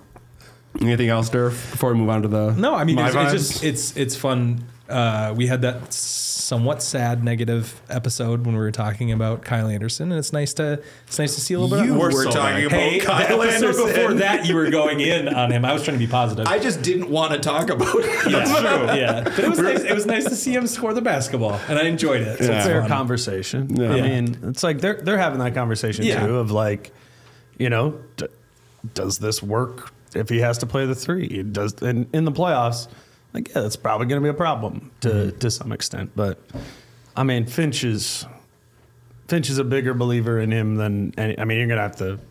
anything else, Durf, before we move on to the no? I mean, it's, it's just it's it's fun. Uh, we had that somewhat sad negative episode when we were talking about Kyle Anderson, and it's nice to it's nice to see a little bit. You were so talking hey, about Kyle Anderson. Anderson before that. You were going in on him. I was trying to be positive. I just didn't want to talk about it. That's true. Yeah, but it was nice. It was nice to see him score the basketball, and I enjoyed it. It's yeah. a fair fun. Conversation. Yeah. I mean, it's like they're they're having that conversation yeah. too of like, you know, d- does this work if he has to play the three? It does, and in the playoffs. Like, yeah, that's probably going to be a problem to, mm-hmm. to some extent. But, I mean, Finch is Finch is a bigger believer in him than any, I mean, you're going to have to –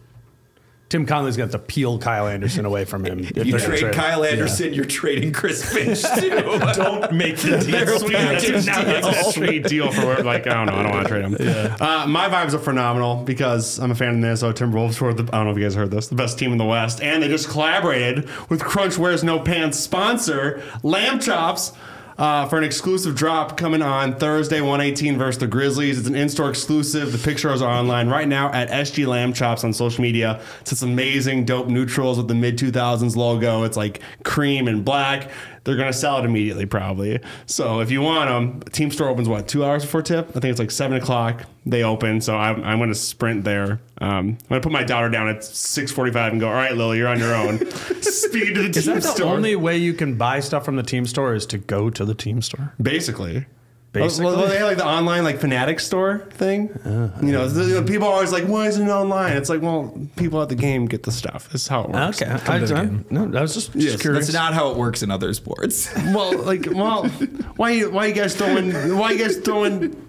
Tim Conley's going to have to peel Kyle Anderson away from him. If you trade, trade Kyle Anderson, yeah. you're trading Chris Finch, too. Don't make the deal. It's a sweet deal for where, like, I don't know. I don't want to trade him. Yeah. Uh, my vibes are phenomenal because I'm a fan of the Minnesota Timberwolves, who are the, I don't know if you guys heard this, the best team in the West. And they just collaborated with Crunch Wears No Pants sponsor, Lamb Chops, uh, for an exclusive drop coming on Thursday, one eighteen versus the Grizzlies. It's an in-store exclusive. The pictures are online right now at S G Lamb Chops on social media. It's this amazing, dope neutrals with the mid two thousands logo. It's like cream and black. They're going to sell it immediately, probably. So if you want them, team store opens, what, two hours before tip? I think it's like seven o'clock they open, so I'm, I'm going to sprint there. Um, I'm going to put my daughter down at six forty-five and go, all right, Lily, you're on your own. Speed to the team store. Is that the store. Only way you can buy stuff from the team store is to go to the team store? Basically. Basically. Well, they have like the online like Fanatic store thing. Uh, you know, know, people are always like, why isn't it online? It's like, well, people at the game get the stuff. That's how it works. Okay. I, I, no, I was just, just yes, curious. That's not how it works in other sports. Well, like, well, why why you guys throwing, why you guys throwing,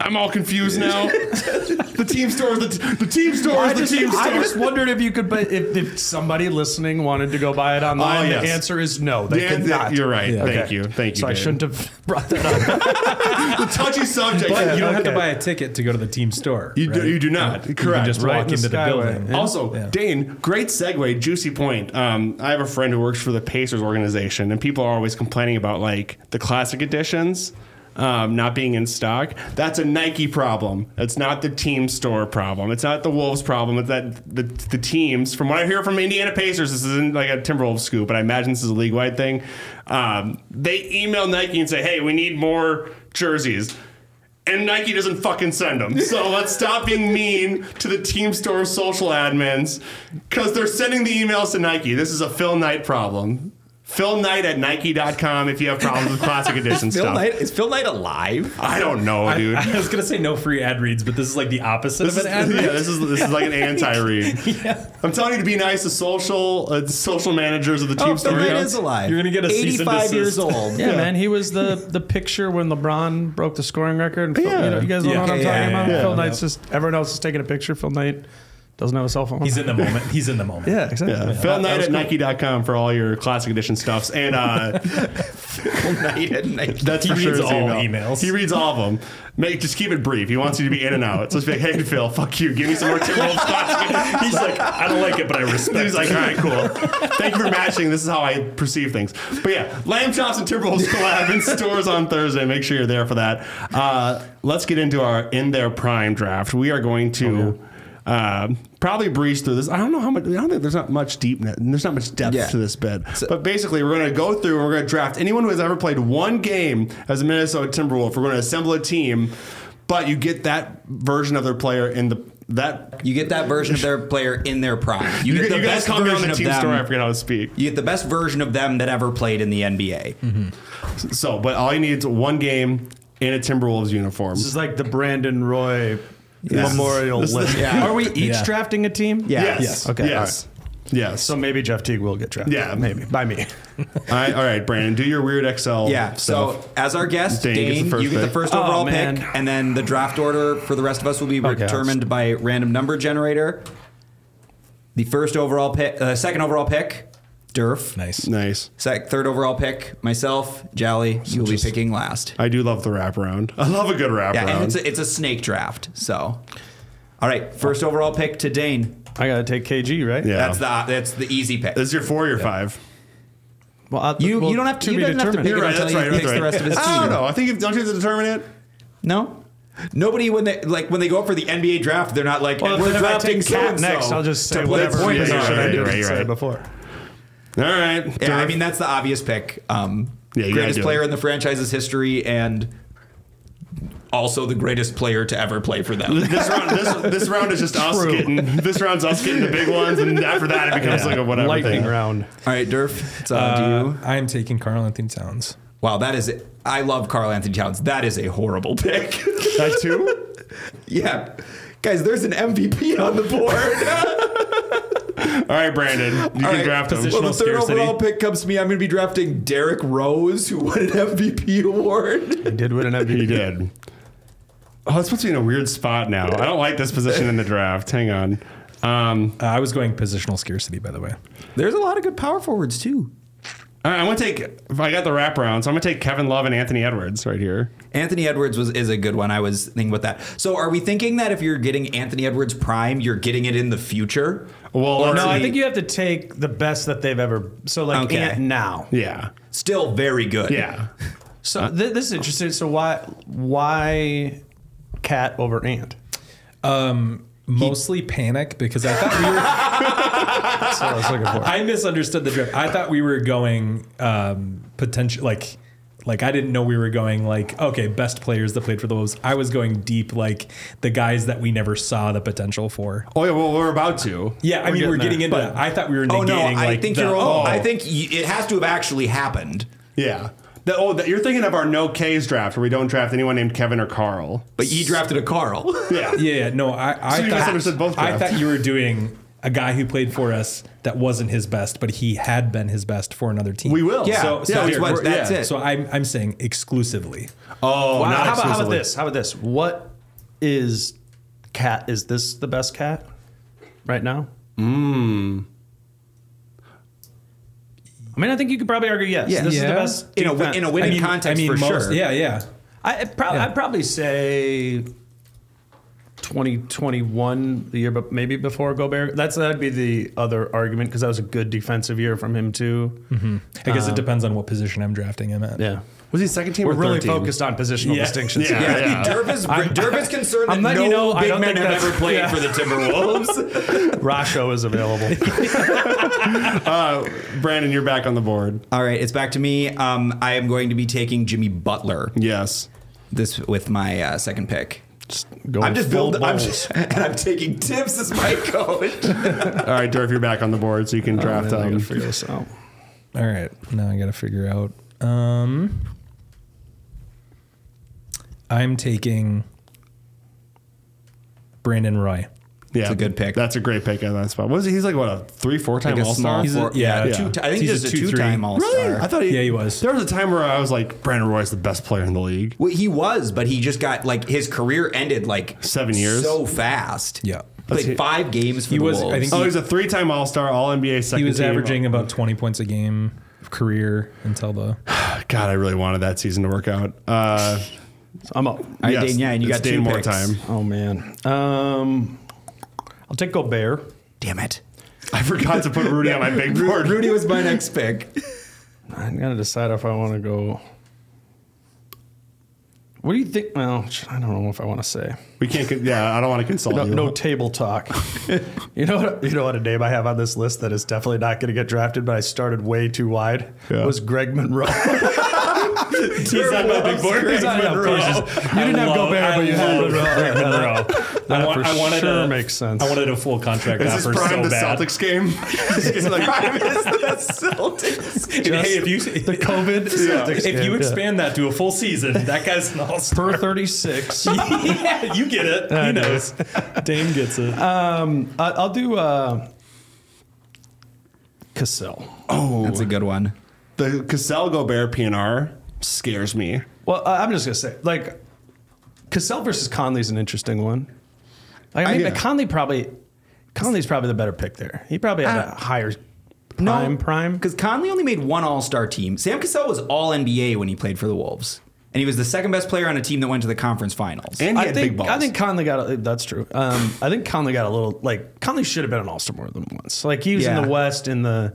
I'm all confused now. The team store is the, t- the team store well, is the just, team store. I just wondered if you could, buy, if, if somebody listening wanted to go buy it online. Oh, yes. The answer is no. They yeah, could th- not. You're right. Yeah. Thank okay. you. Thank you. So Dave. I shouldn't have brought that up. The touchy subject. But yeah, you don't okay. have to buy a ticket to go to the team store. You, right? do, you do not. Correct. You can just right walk in into the, the building. Yeah. Also, yeah. Dane, great segue, juicy point. Um, I have a friend who works for the Pacers organization, and people are always complaining about like the classic editions. Um, not being in stock. That's a Nike problem. That's not the team store problem. It's not the Wolves problem. It's that the, the teams, from what I hear from Indiana Pacers, this isn't like a Timberwolves scoop, but I imagine this is a league-wide thing. Um, they email Nike and say, hey, we need more jerseys. And Nike doesn't fucking send them. So let's stop being mean to the team store social admins because they're sending the emails to Nike. This is a Phil Knight problem. Phil Knight at Nike dot com if you have problems with Classic Edition Phil stuff. Knight, is Phil Knight alive? I don't know, dude. I, I was going to say no free ad reads, but this is like the opposite this of an ad read. Yeah, this is this is like an anti-read. Yeah. I'm telling you to be nice to social uh, social managers of the team. Oh, Phil Knight is alive. You're going to get a cease and desist. eighty-five years old. Yeah, yeah, man. He was the the picture when LeBron broke the scoring record. And Phil, yeah. you, know, you guys know yeah. what I'm yeah, talking yeah, about? Yeah. Phil yeah. Knight's just, everyone else is taking a picture. Phil Knight doesn't have a cell phone. He's in the moment. He's in the moment. Yeah, exactly. Yeah. Phil uh, Knight at cool. Nike dot com for all your Classic Edition stuffs. And uh, Phil Knight at Nike. That's he for sure. He reads all email. emails. He reads all of them. Make, just keep it brief. He wants you to be in and out. So it's like, hey, Phil, fuck you. Give me some more Timberwolves thoughts. He's like, I don't like it, but I respect it. He's like, all right, cool. Thank you for matching. This is how I perceive things. But yeah, Lamb Chops and Timberwolves collab in stores on Thursday. Make sure you're there for that. Uh, let's get into our In Their Prime draft. We are going to... Okay. Uh, probably breeze through this. I don't know how much. I don't think there's not much deep. There's not much depth yeah. to this bid. So, but basically, we're going to go through and we're going to draft anyone who has ever played one game as a Minnesota Timberwolf. We're going to assemble a team, but you get that version of their player in the that you get that version of their player in their prime. You, you get the you best version the of them. Story, I forget how to speak. You get the best version of them that ever played in the N B A. Mm-hmm. So, but all you need is one game in a Timberwolves uniform. This is like the Brandon Roy. Yes. Memorial this list. Is, yeah. Are we each yeah. drafting a team? Yeah. Yes. yes. Okay. Yes. Right. Yes. So maybe Jeff Teague will get drafted. Yeah, maybe by me. all, right, all right, Brandon, do your weird X L. Yeah. Stuff. So as our guest, Dane, Dane you pick. get the first oh, overall man. pick, and then the draft order for the rest of us will be okay, determined just... by random number generator. The first overall pick, uh, second overall pick, Durf. Nice. Nice. Sec- third overal pick, myself, Jolly, so you'll just, be picking last. I do love the wraparound. I love a good wraparound. Yeah, and it's a, it's a snake draft, so. All right, first overall pick to Dane. I got to take K G, right? Yeah. That's the that's the easy pick. This is your four or your yeah. five? Well, I'll, you, well, you don't have to, to be determined. You're right, that's right. He picks the rest of his team. I don't know. I think you don't you have to determine it? No. Nobody when they like when they go up for the N B A draft, they're not like, well, we're drafting Cat next. I'll just say whatever I said before. All right. Yeah, I mean, that's the obvious pick. Um, yeah, greatest player it. in the franchise's history and also the greatest player to ever play for them. This round, this, this round is just True. us getting this round's us getting the big ones, and after that it becomes yeah. like a whatever Lightning thing. round. All right, Durf, it's on uh, to you. I am taking Karl Anthony Towns. Wow, that is it. I love Karl Anthony Towns. That is a horrible pick. That too? Yeah. Guys, there's an M V P on the board. All right, Brandon, you All can right. draft him. Well, the third scarcity. overall pick comes to me. I'm going to be drafting Derrick Rose, who won an M V P award. He did win an M V P. He did. Oh, it's supposed to be in a weird spot now. I don't like this position in the draft. Hang on. Um, uh, I was going positional scarcity, by the way. There's a lot of good power forwards, too. All right, I'm going to take, I got the wraparound, so I'm going to take Kevin Love and Anthony Edwards right here. Anthony Edwards was is a good one. I was thinking about that. So are we thinking that if you're getting Anthony Edwards prime, you're getting it in the future? Well, or no, I think you have to take the best that they've ever. So like okay. Ant now, yeah, still very good. Yeah. So uh, th- this is interesting. So why why Cat over Ant? Um, mostly he, panic because I thought we were. That's what I was looking for. I misunderstood the draft. I thought we were going um, potential like. Like, I didn't know we were going, like, okay, best players that played for the Wolves. I was going deep, like, the guys that we never saw the potential for. Oh, yeah, well, we're about to. Yeah, I we're mean, getting we're getting there. into that. I thought we were negating, oh, no, I like, think the, you're all, oh. I think it has to have actually happened. Yeah. The, oh, the, you're thinking of our no K's draft where we don't draft anyone named Kevin or Carl. But you drafted a Carl. Yeah. Yeah, no, I, I, so you thought, both I thought you were doing... a guy who played for us that wasn't his best, but he had been his best for another team. We will. Yeah. So, yeah, so here, that's yeah. it. So I'm I'm saying exclusively. Oh, wow. not how, exclusively. About, how about this? How about this? What is Cat? Is this the best Cat right now? Mm. I mean, I think you could probably argue yes. Yeah. This yeah. is the best in a w- in a winning I mean, context I mean, for most, sure. Yeah, yeah. I pro- yeah. I'd probably say. twenty twenty-one, the year but maybe before Gobert. That's that'd be the other argument because that was a good defensive year from him too. Mm-hmm. I guess um, it depends on what position I'm drafting him at. Yeah, was he second team? We're or really team? focused on positional yeah. distinctions. Yeah, yeah. yeah. Durf is, Durf is concerned I'm that no you know, big men have ever played yeah. for the Timberwolves. Rasho is available. uh, Brandon, you're back on the board. All right, it's back to me. Um, I am going to be taking Jimmy Butler. Yes, this with my uh, second pick. Just go I'm just building, I'm just, and I'm taking Tibbs as my coach. All right, Durf, you're back on the board, so you can draft. Oh, man, um, I gotta figure this out. All right. Now I got to figure out. Um, I'm taking Brandon Roy. Yeah, it's a good pick. That's a great pick on that spot. What is he? He's like, what, a three, four-time like All-Star? He's a, yeah, yeah. Two, I think he's, he's a, a two-time two, All-Star. Really? I thought he, yeah, he was. There was a time where I was like, Brandon Roy's the best player in the league. Well, he was, but he just got, like, his career ended, like, seven years so fast. Yeah. Played like five games for he the was, Wolves. I think oh, he was a three-time All-Star, All-N B A second team. He was averaging team. about twenty points a game career until the... God, I really wanted that season to work out. Uh, so I'm up. All right, yes, Dane, yeah, and you got two more picks. Time. Oh, man. Um... I'll take Gobert. Damn it. I forgot to put Rudy on my big board. Rudy was my next pick. I got to decide if I want to go. What do you think? Well, I don't know if I want to say. We can't. Yeah, I don't want to consult no, you. No table talk. You know what? You know what a name I have on this list that is definitely not going to get drafted, but I started way too wide. Yeah. Was Greg Monroe. He's on my big board. He's on Monroe. Just, you I didn't love, have Gobert, I but you had Greg Monroe. That I want, for I wanted sure a, makes sense. I wanted a full contract this offer so bad. Is this prime the Celtics game? Like, prime is the Celtics game. Hey, if you, the COVID yeah. Celtics if game, you expand yeah. that to a full season, that guy's an all-star. Per thirty-six. Yeah, you get it. I he do. Knows. Dame gets it. Um, I, I'll do uh, Cassell. Oh. That's a good one. The Cassell Gobert P N R scares me. Well, uh, I'm just going to say, like, Cassell versus Conley is an interesting one. Like, I mean, I, yeah. Conley probably, Conley's probably the better pick there. He probably had I, a higher prime no, prime. Because Conley only made one all-star team. Sam Cassell was all N B A when he played for the Wolves. And he was the second best player on a team that went to the conference finals. And he I had think, big balls. I think Conley got, a, that's true. Um, I think Conley got a little, like, Conley should have been an all-star more than once. Like, he was yeah. in the West in the,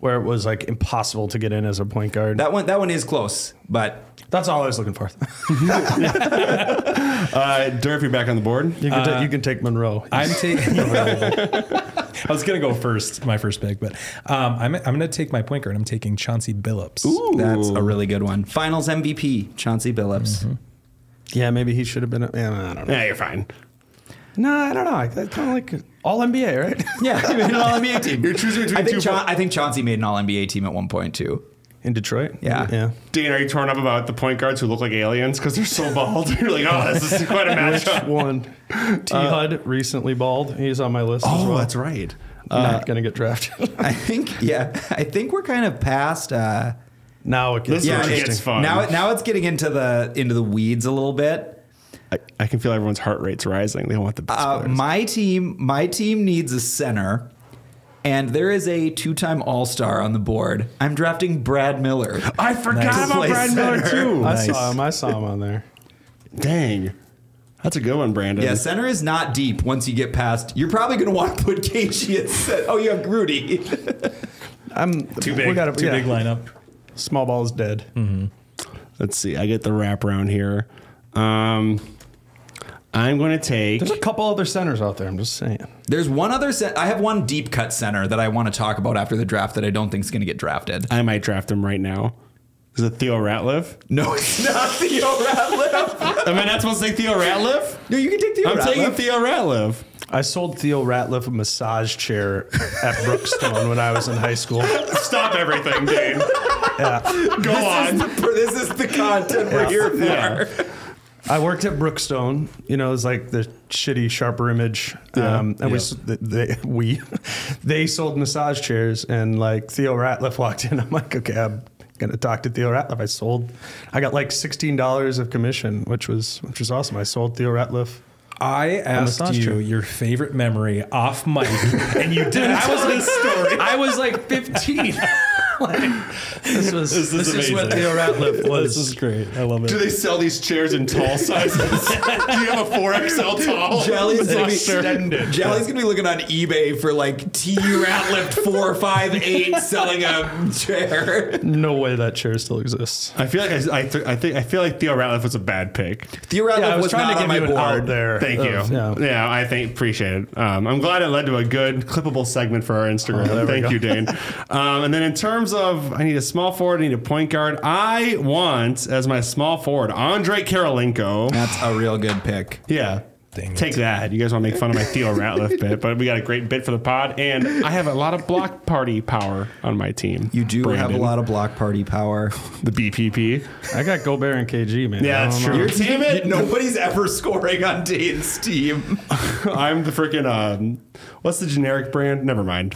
where it was, like, impossible to get in as a point guard. That one, that one is close, but... That's all I was looking for. uh, Durf, you're back on the board. You can, ta- uh, you can take Monroe. He's I'm taking. I was gonna go first, my first pick, but um, I'm I'm gonna take my point guard. I'm taking Chauncey Billups. Ooh, that's a really good one. Finals M V P, Chauncey Billups. Mm-hmm. Yeah, maybe he should have been. A, yeah, I don't know. Yeah, you're fine. No, I don't know. I kind of like all N B A, right? Yeah, he made an all N B A team. You're choosing between I think two. Cha- I think Chauncey made an all N B A team at one point too. In Detroit? Yeah. yeah. Dean, are you torn up about the point guards who look like aliens because they're so bald? You're like, oh, this is quite a matchup. Which one? T-Hud, uh, recently bald. He's on my list oh, as well. That's right. Uh, Not going to get drafted. I think, yeah, I think we're kind of past... Uh, now it gets, yeah, it gets fun. Now, now it's getting into the into the weeds a little bit. I, I can feel everyone's heart rate's rising. They don't want the best uh, players. My team, my team needs a center. And there is a two-time All-Star on the board. I'm drafting Brad Miller. I forgot nice. about Brad center. Miller, too. I nice. saw him. I saw him on there. Dang. That's a good one, Brandon. Yeah, center is not deep once you get past. You're probably going to want to put K G at center. Oh, you have Rudy. I'm Too big. We got a, Too yeah. big lineup. Small ball is dead. Mm-hmm. Let's see. I get the wraparound here. Um... I'm going to take... There's a couple other centers out there, I'm just saying. There's one other... Se- I have one deep cut center that I want to talk about after the draft that I don't think is going to get drafted. I might draft him right now. Is it Theo Ratliff? No, it's not Theo Ratliff. Am I not supposed to take Theo Ratliff? No, you can take Theo I'm Ratliff. I'm taking Theo Ratliff. I sold Theo Ratliff a massage chair at Brookstone when I was in high school. Stop everything, Dane. Yeah. Go this on. Is the, this is the content we're here for. Yeah. I worked at Brookstone, you know, it was like the shitty Sharper Image, yeah, um, and yeah. we they, we they sold massage chairs, and like Theo Ratliff walked in. I'm like, okay, I'm gonna talk to Theo Ratliff. I sold, I got like sixteen dollars of commission, which was which was awesome. I sold Theo Ratliff. I asked you chair. your favorite memory off mic, and you didn't. I was like, story. I was like fifteen. Like, this was this is, this is what Theo Ratliff was. This is great. I love it. Do they sell these chairs in tall sizes? Do you have a four X L tall? Jelly's gonna, be, Jelly's gonna be looking on eBay for like T Ratliff four five eight selling a chair. No way that chair still exists. I feel like I, I, th- I think I feel like Theo Ratliff was a bad pick. Theo Ratliff yeah, was, was trying not to get my board out there. Thank of, you. Yeah. yeah, I think appreciate it. Um, I'm glad it led to a good clippable segment for our Instagram. Oh, Thank you, Dane. Um, and then in terms of I need a small forward, I need a point guard. I want as my small forward Andre Karolinko. That's a real good pick. Yeah. thing. Take it's, that. You guys want to make fun of my Theo Ratliff bit, but we got a great bit for the pod, and I have a lot of block party power on my team. You do Brandon. have a lot of block party power. The B P P. I got Gobert and K G, man. Yeah, that's true. Your team, it, nobody's ever scoring on Dane's team. I'm the freaking, um, what's the generic brand? Never mind.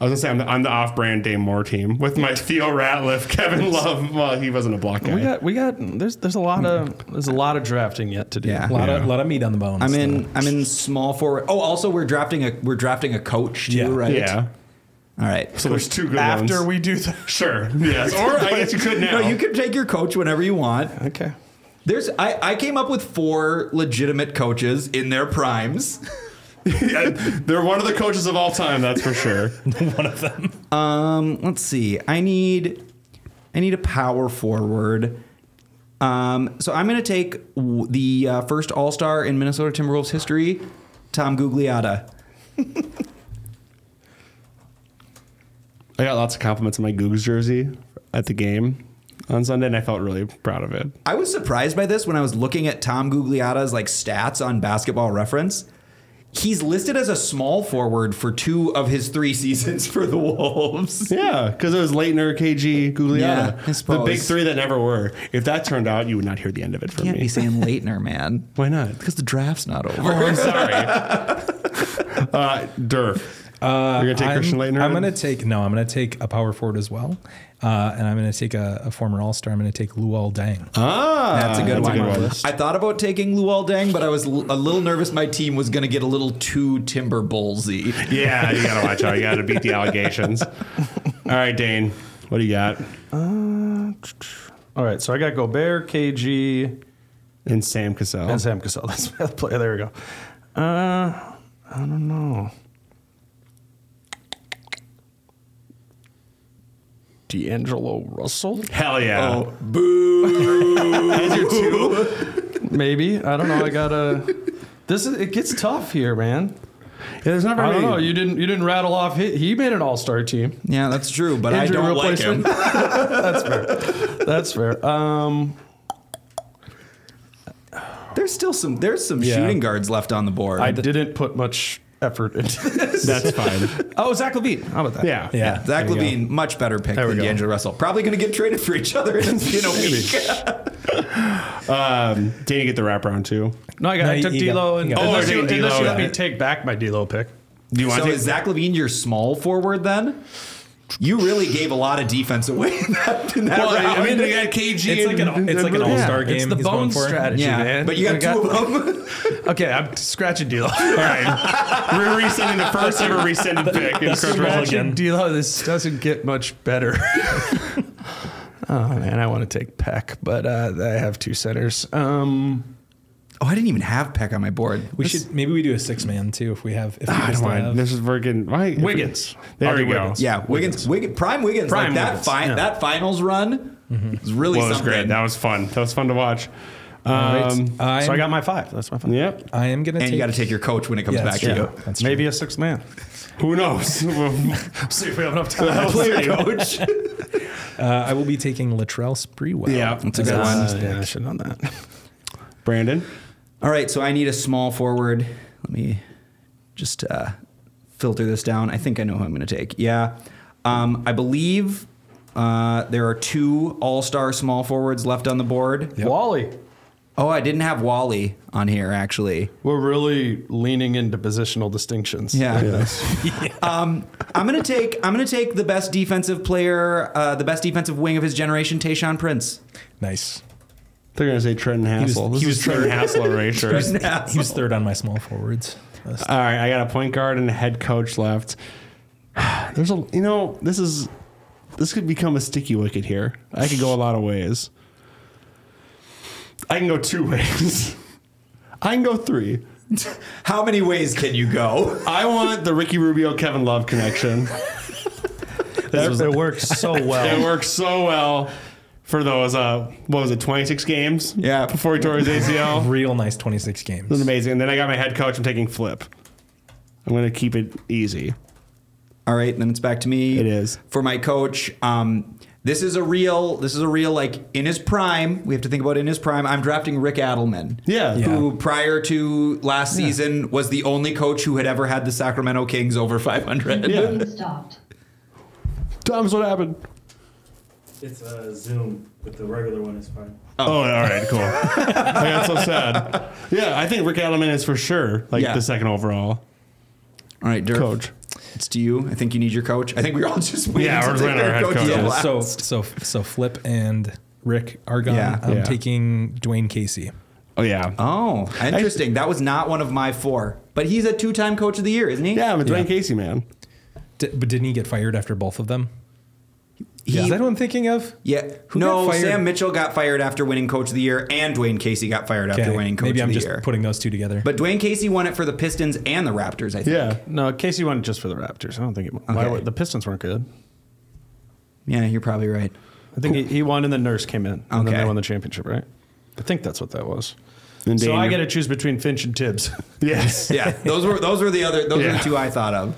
I was going to say, I'm the, I'm the off-brand Dane Moore team with my Theo Ratliff, Kevin Love. Well, he wasn't a block guy. We got, we got. There's, there's a lot of, there's a lot of drafting yet to do. Yeah. A lot yeah. of, lot of meat on the bones. I'm though. in, I'm in small forward. Oh, also we're drafting a, we're drafting a coach too, yeah. right? Yeah. All right. So there's two good ones. After we do that, sure. Yes. Or I guess you could now. No, you can take your coach whenever you want. Okay. There's, I, I came up with four legitimate coaches in their primes. Yeah, they're one of the coaches of all time, that's for sure. One of them. Um, let's see. I need I need a power forward. Um, so I'm going to take w- the uh, first All-Star in Minnesota Timberwolves history, Tom Gugliotta. I got lots of compliments on my Googs jersey at the game on Sunday, and I felt really proud of it. I was surprised by this when I was looking at Tom Gugliotta's like stats on Basketball Reference. He's listed as a small forward for two of his three seasons for the Wolves. Yeah, because it was Leitner, K G, Gugliotta. Yeah, the big three that never were. If that turned out, you would not hear the end of it from me. You can't me. be saying Leitner, man. Why not? Because the draft's not over. Oh, I'm sorry. uh, Durf. Uh, You're going to take I'm, Christian Leitner? I'm going to take, no, I'm going to take a power forward as well. Uh, and I'm going to take a, a former All-Star. I'm going to take Luol Deng. Ah, that's a good that's one. A good I thought about taking Luol Deng, but I was l- a little nervous my team was going to get a little too Timber Bullsy. Yeah, you got to watch out. You got to beat the allegations. All right, Dane, what do you got? Uh, all right, so I got Gobert, K G. And Sam Cassell. And Sam Cassell. That's my player. There we go. Uh, I don't know. D'Angelo Russell? Hell yeah. Oh, boo. Is your two? Maybe. I don't know. I got to... This is, it gets tough here, man. Yeah, there's not I don't know. You didn't, you didn't rattle off... He, he made an all-star team. Yeah, that's true, but Injury I don't like him. That's fair. That's fair. Um... There's still some... There's some yeah. shooting guards left on the board. I didn't put much... effort into this. That's fine. Oh, Zach LaVine. How about that? Yeah. yeah. yeah. Zach LaVine, much better pick than D'Angelo Russell. Probably going to get traded for each other in, in a week. um, Did you get the wraparound too? No, I got. No, I took D-Lo. And, oh, unless you, unless D-Lo, you let me take back my D-Lo pick. Do you want so to take is Zach LaVine your small forward then? You really gave a lot of defense away in that, in that well, round. I mean, they got K G. It's like an, it's like an all-star yeah, game. It's the bone strategy, yeah. man. But you got two of them. Okay, I'm scratching D-Lo. All right. We're resending the first ever resended pick. In scratching D-Lo, this doesn't get much better. Oh, man, I want to take Peck, but uh, I have two centers. Um... Oh, I didn't even have Peck on my board. We this, should maybe we do a six man too if we have. If I don't mind. This is Virgin why, Wiggins. We, there we go. Wiggins. Yeah, Wiggins. Wiggins. Wiggins. Prime Wiggins. Prime like Wiggins. That, fi- yeah. that finals run mm-hmm. was really well, something. That was great. That was fun. That was fun to watch. Um, right. So I got my five. That's my five. Yep. I am gonna. And take, you got to take your coach when it comes yeah, back to you. That's maybe true. A six man. Who knows? See if we have enough time. Player coach. uh, I will be taking Latrell Sprewell. Yeah, that's a good one. Yeah, I should know that. Brandon. All right, so I need a small forward. Let me just uh, filter this down. I think I know who I'm going to take. Yeah. Um, I believe uh, there are two all-star small forwards left on the board. Yep. Wally. Oh, I didn't have Wally on here, actually. We're really leaning into positional distinctions. Yeah. Yes. yeah. Um, I'm going to take I'm going to take the best defensive player, uh, the best defensive wing of his generation, Tayshaun Prince. Nice. They're going to say Trenton Hassel. He was, he was Trenton Hassel erasure. Trenton Hassel. He was third on my small forwards list. All right, I got a point guard and a head coach left. There's a, you know, this is, this could become a sticky wicket here. I could go a lot of ways. I can go two ways. I can go three. How many ways can you go? I want the Ricky Rubio, Kevin Love connection. That, was, it works so well. It works so well. For those, uh, what was it, twenty-six games? Yeah. Before he tore his A C L. Real nice twenty-six games. It was amazing. And then I got my head coach. I'm taking Flip. I'm going to keep it easy. All right. Then it's back to me. It is. For my coach, um, This is a real, this is a real, like, in his prime, we have to think about in his prime, I'm drafting Rick Adelman. Yeah. yeah. Who, prior to last yeah. season, was the only coach who had ever had the Sacramento Kings over five hundred. Yeah. Stopped. Thomas, what happened? It's uh, Zoom, but the regular one is fine. Oh, oh all right, cool. I got so sad. Yeah, I think Rick Adelman is for sure, like, yeah. the second overall. All right, Dirk. Coach. It's to you. I think you need your coach. I think we're all just waiting yeah, to take our head coach. Yeah, so, so, so Flip and Rick are gone. Yeah. I'm yeah. taking Dwayne Casey. Oh, yeah. Oh, interesting. I, that was not one of my four. But he's a two-time coach of the year, isn't he? Yeah, I'm a Dwayne yeah. Casey man. D- but didn't he get fired after both of them? He, yeah. Is that what I'm thinking of? Yeah. Who no, Sam Mitchell got fired after winning Coach of the Year, and Dwayne Casey got fired okay. after winning Coach Maybe of I'm the Year. Maybe I'm just putting those two together. But Dwayne Casey won it for the Pistons and the Raptors, I think. Yeah. No, Casey won it just for the Raptors. I don't think it okay. why, the Pistons weren't good. Yeah, you're probably right. I think cool. he, he won and then Nurse came in. And okay. then they won the championship, right? I think that's what that was. And so Dane, I got to choose between Finch and Tibbs. Yes. yeah. Those were those were the other those yeah. were the two I thought of.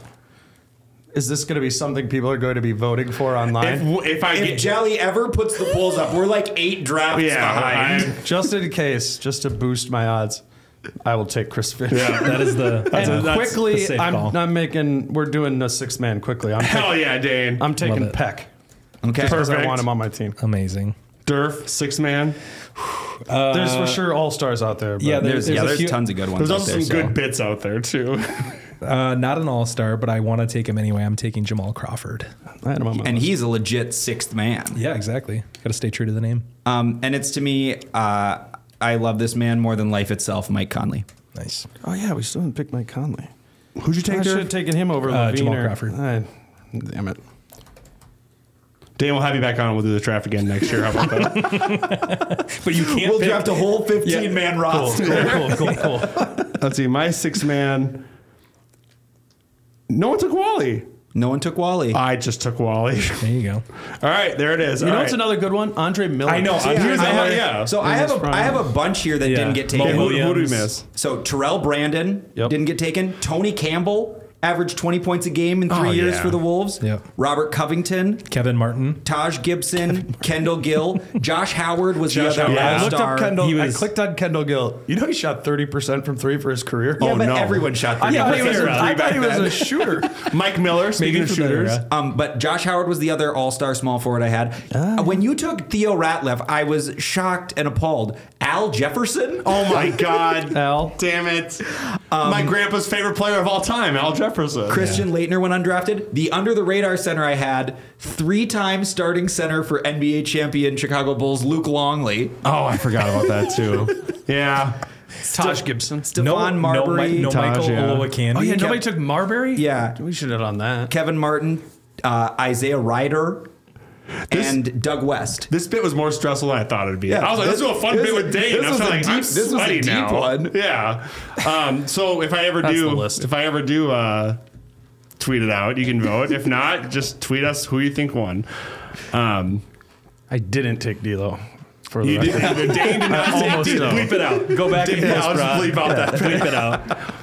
Is this going to be something people are going to be voting for online? If, if I if get Jelly ever puts the polls up, we're like eight drafts yeah, behind. I'm, just in case, just to boost my odds, I will take Chris Finch. Yeah, that is the that's and a, quickly. That's the I'm not making. We're doing a six man quickly. I'm Hell taking, yeah, Dane! I'm taking Peck. Okay, just perfect. I want him on my team. Amazing. Durf, six man. Uh, there's for sure all stars out there. But yeah, there's, there's yeah, there's few, tons of good ones. There's also out there, some so. good bits out there too. Uh, not an all-star, but I want to take him anyway. I'm taking Jamal Crawford. And he's a legit sixth man. Yeah, exactly. Got to stay true to the name. Um, and it's to me, uh, I love this man more than life itself, Mike Conley. Nice. Oh, yeah, we still didn't pick Mike Conley. Who'd you take? I should have taken him over uh, Jamal Crawford. I, damn it. Dan, we'll have you back on. We'll do the draft again next year. How about that? But you can't We'll pick. draft a whole fifteen-man yeah. roster. Cool, cool, cool, cool. Let's see. My sixth-man... No one took Wally. No one took Wally. I just took Wally. There you go. All right, there it is. You All know right. what's another good one? Andre Miller. I know. Yeah. Here's I have, yeah. So Here's I have a problem. I have a bunch here that yeah. didn't get taken. Who, who do we miss? So Terrell Brandon yep. didn't get taken. Tony Campbell averaged twenty points a game in three oh, years yeah. for the Wolves. Yep. Robert Covington, Kevin Martin, Taj Gibson, Kevin Kendall Gill, Josh Howard was Josh the other yeah. all-star. I looked up Kendall. He was, I clicked on Kendall Gill. You know he shot thirty percent from three for his career. Yeah, oh but no! Everyone shot thirty. I thought he was, a, I thought he was a shooter. Mike Miller, speaking of shooters. Um, but Josh Howard was the other all-star small forward I had. Oh. When you took Theo Ratliff, I was shocked and appalled. Al Jefferson. Oh my God! Al, damn it! Um, my grandpa's favorite player of all time, Al Jefferson. Jefferson. Christian yeah. Laettner went undrafted. The under-the-radar center I had, three-time starting center for N B A champion Chicago Bulls, Luke Longley. Oh, I forgot about that, too. yeah. Taj Gibson. Stephon no, Marbury. No, no Taj, Michael yeah. Olowokandi. Oh, yeah, Kev- nobody took Marbury? Yeah. We should have done that. Kevin Martin, uh, Isaiah Rider. This, and Doug West. This bit was more stressful than I thought it'd be. Yeah, I was like, this, this was a fun this, bit with Dane. I was like, deep, I'm this was a deep now. one. Yeah. Um, so if I ever do, if I ever do uh, tweet it out, you can vote. If not, just tweet us who you think won. Um, I didn't take D'Lo. For the you did, Dane did not take D'Lo. Bleep it out. Go back Dane, and yeah, I'll just bleep out that. Bleep it out.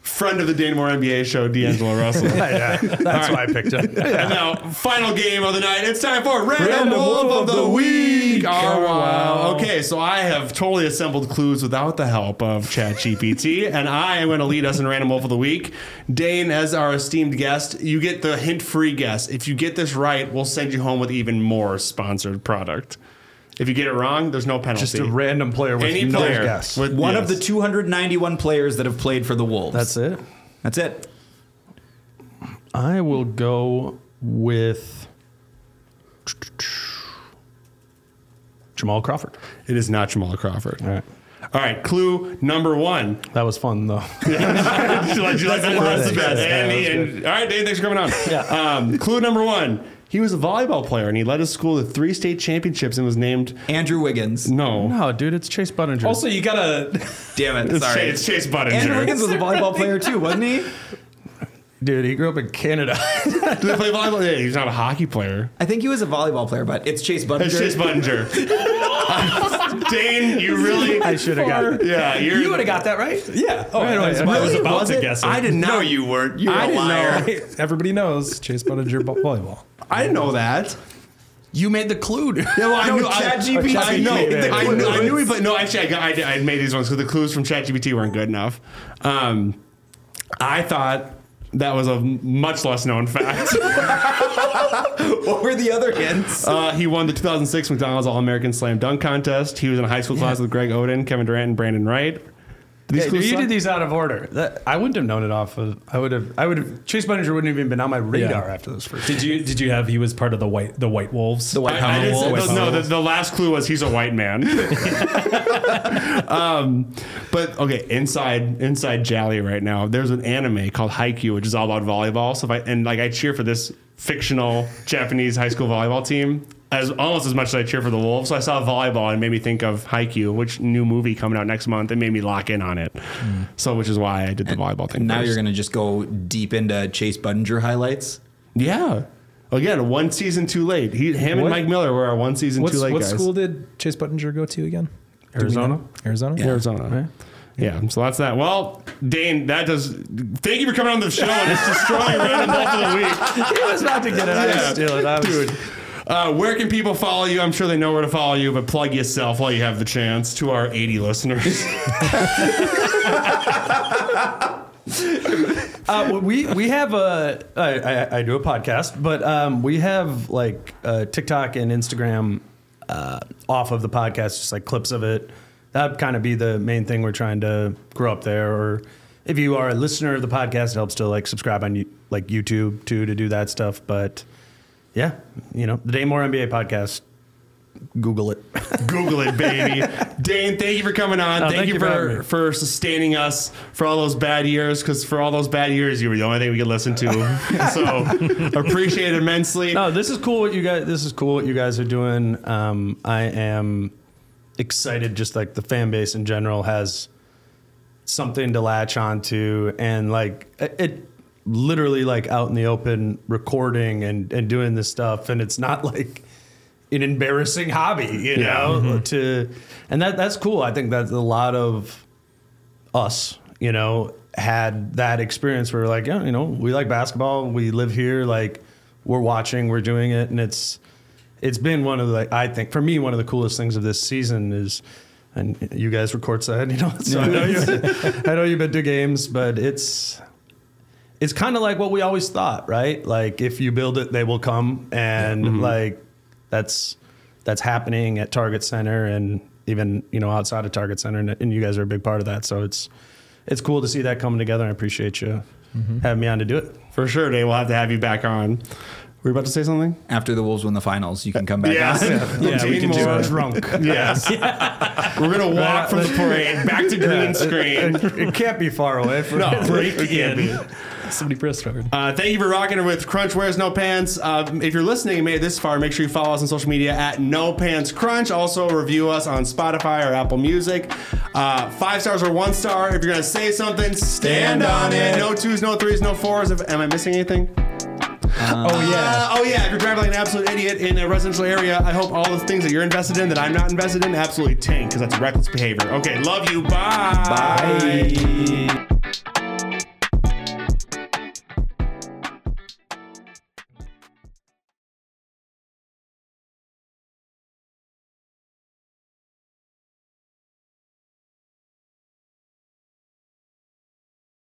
Friend of the Dane Moore N B A Show, D'Angelo Russell. yeah, that's right. Why I picked him. yeah. And now, final game of the night. It's time for Random, Random Wolf of, of the Week. week. Oh, wow. Okay, so I have totally assembled clues without the help of ChatGPT, and I am going to lead us in Random Wolf of the Week. Dane, as our esteemed guest, you get the hint-free guess. If you get this right, we'll send you home with even more sponsored product. If you get it wrong, there's no penalty. Just a random player with Any no player guess. With, One yes. of the two hundred ninety-one players that have played for the Wolves. That's it. That's it. I will go with Jamal Crawford. It is not Jamal Crawford. All right. All right, clue number one. That was fun, though. Did you like that one? That's the best. And, all right, Dave, thanks for coming on. Yeah. Um, clue number one. He was a volleyball player, and he led his school to three state championships and was named... Andrew Wiggins. No. No, dude, it's Chase Buttinger. Also, you gotta... Damn it, it's sorry. Chase, it's Chase Buttinger. Andrew Wiggins was a volleyball player, too, wasn't he? Dude, he grew up in Canada. Did he play volleyball? Yeah, he's not a hockey player. I think he was a volleyball player, but it's Chase Buttinger. It's Chase Buttinger. Dane, you really... I should have got it. Yeah, you're, you would have got that right. Yeah. Oh, right, right, right. I, I was really? about was to it? guess it. I did not. No, you weren't. You're I a liar. Know. Everybody knows Chase Buttinger volleyball. I didn't know that. You made the clue. Yeah, well, I no, knew ChatGPT. I, I know. I knew, I knew we played. No, actually, I, got, I, did, I made these ones because the clues from ChatGPT weren't good enough. Um, I thought that was a much less known fact. What were the other hints? Uh, he won the two thousand six McDonald's All-American Slam Dunk Contest. He was in a high school yeah. class with Greg Oden, Kevin Durant, and Brandon Wright. Yeah, you suck? Did these out of order. That, I wouldn't have known it off of. I would have. I would have. Chase Buninger wouldn't have even been on my radar yeah. after this first. Did you? Did you have? He was part of the white. The White Wolves. The White I, I Wolves. Wolves. No, the, the last clue was he's a white man. um, but okay, inside inside Jally right now. There's an anime called Haikyuu, which is all about volleyball. So if I and like I cheer for this fictional Japanese high school volleyball team. As almost as much as I cheer for the Wolves, so I saw volleyball and it made me think of Haikyuu, which new movie coming out next month. It made me lock in on it, mm. so which is why I did the and, volleyball thing. And now first. You're going to just go deep into Chase Buninger highlights. Yeah, again, one season too late. He, him, what? And Mike Miller were our one season What's, too late. What guys. school did Chase Buninger go to again? Arizona, Arizona, yeah. Arizona. Right. Yeah, so that's that. Well, Dane, that does. Thank you for coming on the show and just destroying random ball for the week. He was about to get it. I yeah. was stealing. I was. Dude. Uh, where can people follow you? I'm sure they know where to follow you, but plug yourself while you have the chance to our eighty listeners. uh, we we have a I, I, I do a podcast, but um, we have like uh, TikTok and Instagram uh, off of the podcast, just like clips of it. That'd kind of be the main thing we're trying to grow up there. Or if you are a listener of the podcast, it helps to like subscribe on like YouTube too to do that stuff, but. Yeah, you know, the Dane Moore N B A podcast. Google it. Google it, baby. Dane, thank you for coming on. No, thank, thank you, you for, for sustaining us for all those bad years, because for all those bad years, you were the only thing we could listen to. So appreciate it immensely. No, this is cool what you guys this is cool what you guys are doing. Um, I am excited, just like the fan base in general has something to latch on to, and like it literally like out in the open recording and, and doing this stuff. And it's not like an embarrassing hobby, you yeah. know, mm-hmm. to, and that that's cool. I think that a lot of us, you know, had that experience where we're like, yeah, you know, we like basketball. We live here. Like we're watching, we're doing it. And it's, it's been one of the, I think for me, one of the coolest things of this season is, and you guys record side, you know, so I know you, I know you've been to games, but it's, It's kind of like what we always thought, right? Like if you build it, they will come, and mm-hmm. like that's that's happening at Target Center, and even you know outside of Target Center, and, and you guys are a big part of that. So it's it's cool to see that coming together. I appreciate you mm-hmm. having me on to do it. For sure, Dave. We'll have to have you back on. Were you about to say something? After the Wolves win the finals, you can come back. Yeah, yeah. yeah we can do it. Drunk. Yes. Yeah. We're going to walk from the parade back to green screen. It can't be far away. From no, break it can't be. Somebody pressed forward. Uh, thank you for rocking it with Crunch Wears No Pants. Uh, if you're listening and made it this far, make sure you follow us on social media at No Pants Crunch. Also, review us on Spotify or Apple Music. Uh, five stars or one star. If you're going to say something, stand, stand on it. it. No twos, no threes, no fours. If, am I missing anything? Um, oh, yeah. Uh, oh, yeah. If you're driving like an absolute idiot in a residential area, I hope all the things that you're invested in that I'm not invested in absolutely tank, because that's reckless behavior. Okay, love you. Bye. Bye.